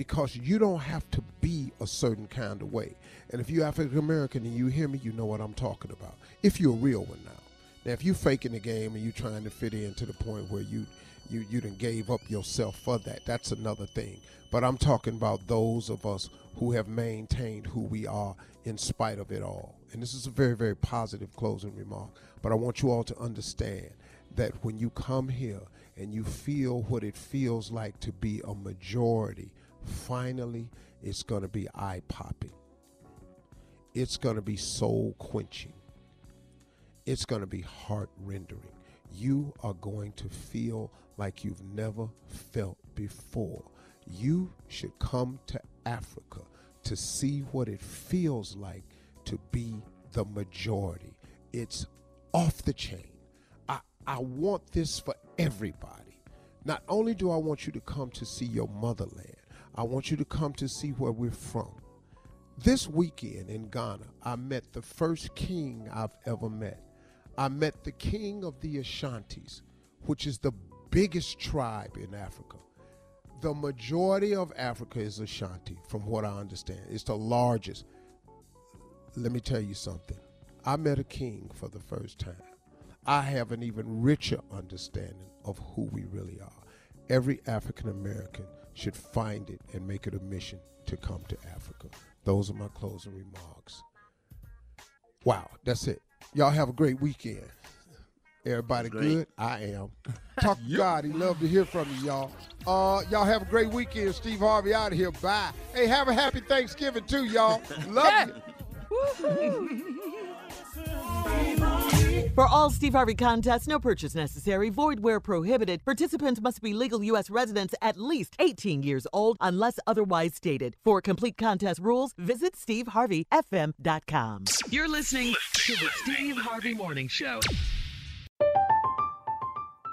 because you don't have to be a certain kind of way. And if you're African American and you hear me, you know what I'm talking about. If you're a real one now. Now, if you're faking the game and you're trying to fit in to the point where you done gave up yourself for that, that's another thing. But I'm talking about those of us who have maintained who we are in spite of it all. And this is a very, very positive closing remark. But I want you all to understand that when you come here and you feel what it feels like to be a majority, finally, it's going to be eye-popping. It's going to be soul-quenching. It's going to be heart-rendering. You are going to feel like you've never felt before. You should come to Africa to see what it feels like to be the majority. It's off the chain. I want this for everybody. Not only do I want you to come to see your motherland, I want you to come to see where we're from. This weekend in Ghana, I met the first king I've ever met. I met the king of the Ashantis, which is the biggest tribe in Africa. The majority of Africa is Ashanti, from what I understand. It's the largest. Let me tell you something. I met a king for the first time. I have an even richer understanding of who we really are. Every African American should find it and make it a mission to come to Africa. Those are my closing remarks. Wow, that's it. Y'all have a great weekend. Everybody good? I am. Talk to God. He loved to hear from you, y'all. Y'all have a great weekend. Steve Harvey out of here. Bye. Hey, have a happy Thanksgiving, too, y'all. Love you. For all Steve Harvey contests, no purchase necessary, void where prohibited. Participants must be legal U.S. residents at least 18 years old unless otherwise stated. For complete contest rules, visit SteveHarveyFM.com. You're listening to the Steve Harvey Morning Show.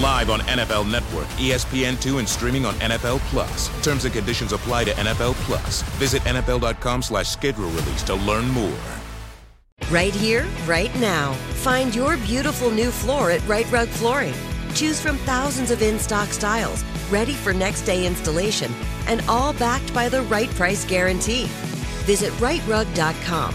Live on NFL Network, ESPN2, and streaming on NFL+. Terms and conditions apply to NFL+. Visit nfl.com/schedule release to learn more. Right here, right now. Find your beautiful new floor at Right Rug Flooring. Choose from thousands of in-stock styles, ready for next day installation, and all backed by the right price guarantee. Visit rightrug.com.